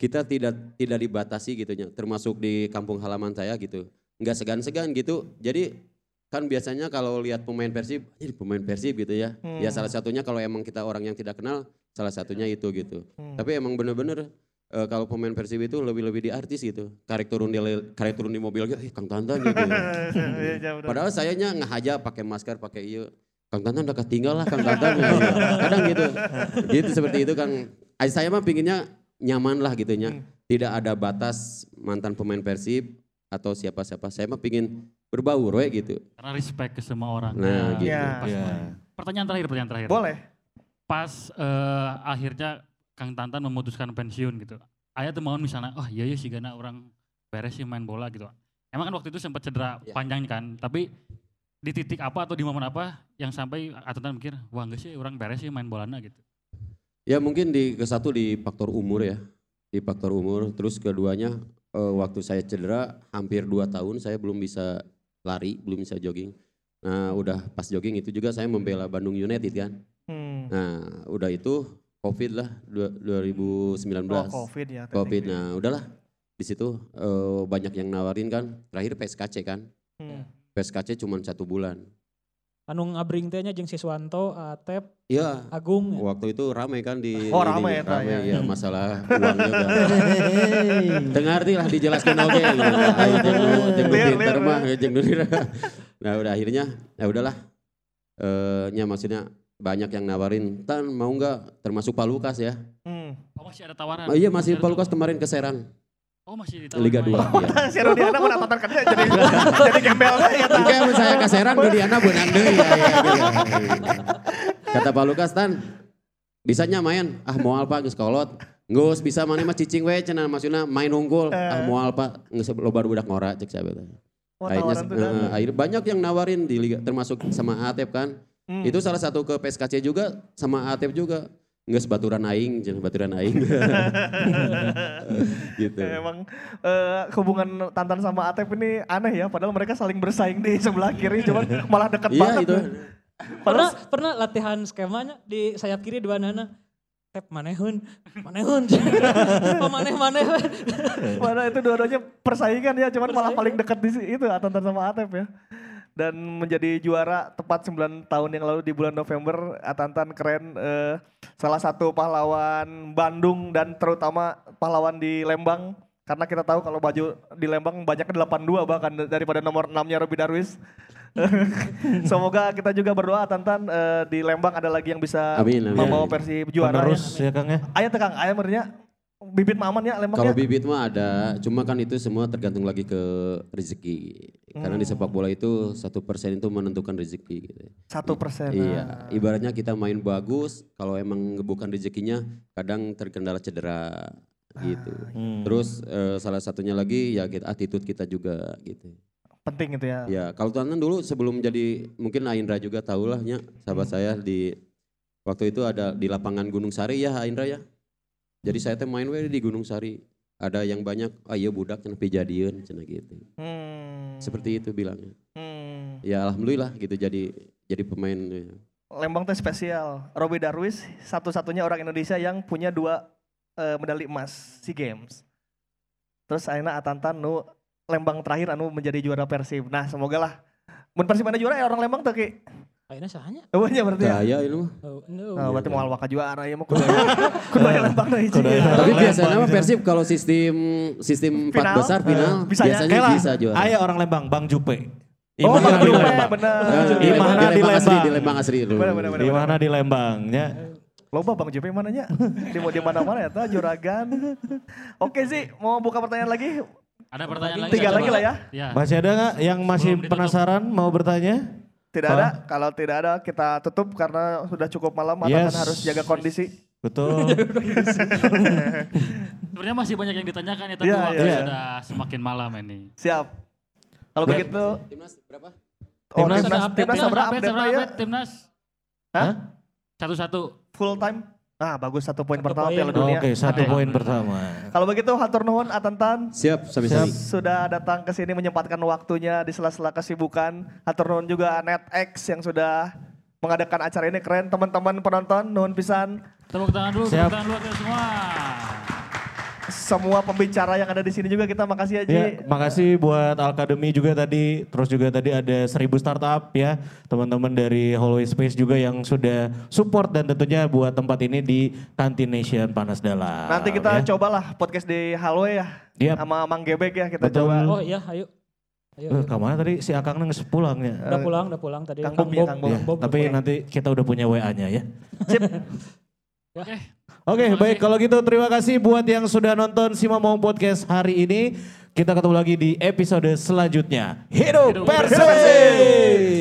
Kita tidak tidak dibatasi gitunya, termasuk di kampung halaman saya gitu, nggak segan-segan gitu. Jadi Kan biasanya kalau lihat pemain Persib, jadi pemain Persib gitu ya. Hmm. Ya salah satunya kalau emang kita orang yang tidak kenal, salah satunya itu gitu. Hmm. Tapi emang bener-bener uh, kalau pemain Persib itu lebih-lebih di artis gitu. Karek turun di, karek turun di mobil gitu, eh, Kang Tantan gitu. Ya. Padahal sayanya ngahaja pakai masker, pakai iya. Kang Tantan udah ketinggal lah, Kang Tantan. Ya. Kadang gitu. Gitu seperti itu Kang. Saya mah pinginnya nyaman lah gitunya. Hmm. Tidak ada batas mantan pemain Persib atau siapa-siapa. Saya mah pingin berbaur we gitu. Karena respect ke semua orang. Nah, gitu. Ya. Pas, ya. Pertanyaan terakhir, pertanyaan terakhir. Boleh. Pas uh, akhirnya Kang Tantan memutuskan pensiun gitu. Aya teu maun misalnya, oh iya iya sigana orang beres sih main bola gitu. Emang kan waktu itu sempat cedera ya. Panjang kan, tapi di titik apa atau di momen apa yang sampai Tantan mikir, wah enggak sih orang beres sih main bolana gitu. Ya mungkin di ke satu di faktor umur ya. Di faktor umur, terus keduanya uh, waktu saya cedera hampir dua tahun saya belum bisa lari, belum bisa jogging. Nah udah pas jogging itu juga saya membela Bandung United kan. Hmm. Nah udah itu COVID lah dua ribu sembilan belas. Oh, COVID ya. COVID, nah udahlah di situ uh, banyak yang nawarin kan. Terakhir P S K C kan. Hmm. P S K C cuma satu bulan. Anu ngabring teh nya jeung Siswanto, Atep, ya, Agung. Waktu itu rame kan di oh rame, di, rame ya, ya masalah uang juga. Dengarti lah dijelaskan oge. Jeung Victor mah jeung Nurira. Nah udah akhirnya ya udahlah. Eh nya maksudnya banyak yang nawarin, "Tan mau enggak?" Termasuk Pak Lukas ya. Hmm. Oh, masih ada tawaran. Oh, iya masih Pak Lukas kemarin ke Serang. Oh masih ditawarin Liga dua. Oh, ya. Si Rudiana mau natapan kerja jadi jadi gembel ya. Oke, saya ke Serang Rudiana beunang deui ya, ya, ya. Kata Pak Lukas, "Tan, bisanya main ah moal Pak geus kolot. Geus bisa mana mah cicing we cenah maksudna main unggul. Ah moal Pak geus loba budak ngora cek saya." Akhirnya akhir banyak yang nawarin di Liga termasuk sama Atep kan. Hmm. Itu salah satu ke P S K C juga sama Atep juga. Nggak sebaturan aing, jangan baturan aing. Gitu. Emang uh, hubungan Tantan sama Atep ini aneh ya, padahal mereka saling bersaing di sebelah kiri, cuman malah deket iya, banget. Itu. Pernah, pernah latihan skemanya di sayap kiri dua nana. Tep manehun, manehun, maneh-maneh. Mana itu dua-duanya persaingan ya, cuman persaingan. Malah paling deket di itu Tantan sama Atep ya. Dan menjadi juara tepat sembilan tahun yang lalu di bulan November. Tantan keren, eh, salah satu pahlawan Bandung dan terutama pahlawan di Lembang. Karena kita tahu kalau baju di Lembang banyaknya delapan puluh dua bahkan daripada nomor enamnya Robby Darwis. Semoga kita juga berdoa Tantan eh, di Lembang ada lagi yang bisa amin, amin. Membawa Persib juara. Terus ya Kang ya. Ayo Kang, ayo merenya. Bibit mah aman ya Lembang ya? Kalau bibit mah ada, cuma kan itu semua tergantung lagi ke rezeki. Karena hmm. di sepak bola itu satu persen itu menentukan rezeki. Gitu. Satu persen? Iya, ibaratnya kita main bagus, kalau emang bukan rezekinya kadang terkendala cedera gitu. Hmm. Terus eh, salah satunya lagi ya kita, attitude kita juga gitu. Penting itu ya? Ya, kalau Tantan dulu sebelum jadi, mungkin Aindra juga tahulah ya, sahabat hmm. saya di waktu itu ada di lapangan Gunung Sari ya Aindra ya? Jadi saya teh main we di Gunung Sari. Ada yang banyak, ah iya budak cenah pijadieun cenah gitu. Hmm. Seperti itu bilangnya. Hmm. Ya alhamdulillah gitu jadi jadi pemain. Ya. Lembang teh spesial. Robby Darwis satu-satunya orang Indonesia yang punya dua uh, medali emas SEA Games. Terus ayeuna Tantan nu Lembang terakhir anu menjadi juara Persib. Nah, semoga lah mun Persib mana juara ya orang Lembang teh ki. Aina sahanya? Oh iya berarti ya? Iya itu mah. Oh berarti mau alwaka juara ya mah kudanya Lembang dari Cina. Tapi biasanya mah Persib kalau sistem sistem empat besar final biasanya bisa juara. Ayo orang Lembang, Bang Jupe. Oh Bang Jupe bener. Di mana di Lembang? Di Lembang asli. Di mana di Lembangnya? Loba Bang Jupe mananya? Di mana-mana ya juragan. Oke sih mau buka pertanyaan lagi? Ada pertanyaan lagi? Tiga lagi lah ya. Masih ada gak yang masih penasaran mau bertanya? Tidak Hah? ada, kalau tidak ada kita tutup karena sudah cukup malam atau yes. harus jaga kondisi. Betul. Sebenarnya masih banyak yang ditanyakan ya, tapi yeah, waktu yeah. sudah semakin malam ini. Siap. Kalau Ber- begitu. Timnas berapa? Oh, timnas, timnas, update, timnas, timnas, update, timnas, update, update, timnas. Hah? Satu-satu. Full time? Nah bagus satu poin pertama Piala Dunia. Oke satu poin pertama. Kalau begitu hatur nuhun Tantan. Siap, siap. Sudah datang ke sini menyempatkan waktunya di sela-sela kesibukan. Hatur nuhun juga NetX yang sudah mengadakan acara ini keren. Teman-teman penonton nuhun pisan. Tepuk tangan dulu, tepuk tangan dulu semua. semua pembicara yang ada di sini juga kita makasih aja. Ya, makasih buat Alkademi juga tadi, terus juga tadi ada seribu startup ya, teman-teman dari Hallway Space juga yang sudah support dan tentunya buat tempat ini di Kantin Nation Panas Dalam. Nanti kita ya. cobalah podcast di Hallway ya, yep. sama Mang Gebek ya kita Betul. coba. Oh iya, ayo. Eh, kemana tadi si Akang nges pulangnya? Udah pulang, udah pulang tadi. Kang Bob, ya, Kang Bob. Ya, Bob tapi pulang. Nanti kita udah punya W A-nya ya. Sip. Oke, okay. okay, baik kalau gitu terima kasih buat yang sudah nonton Simamaung Podcast hari ini. Kita ketemu lagi di episode selanjutnya. Hidup Persib!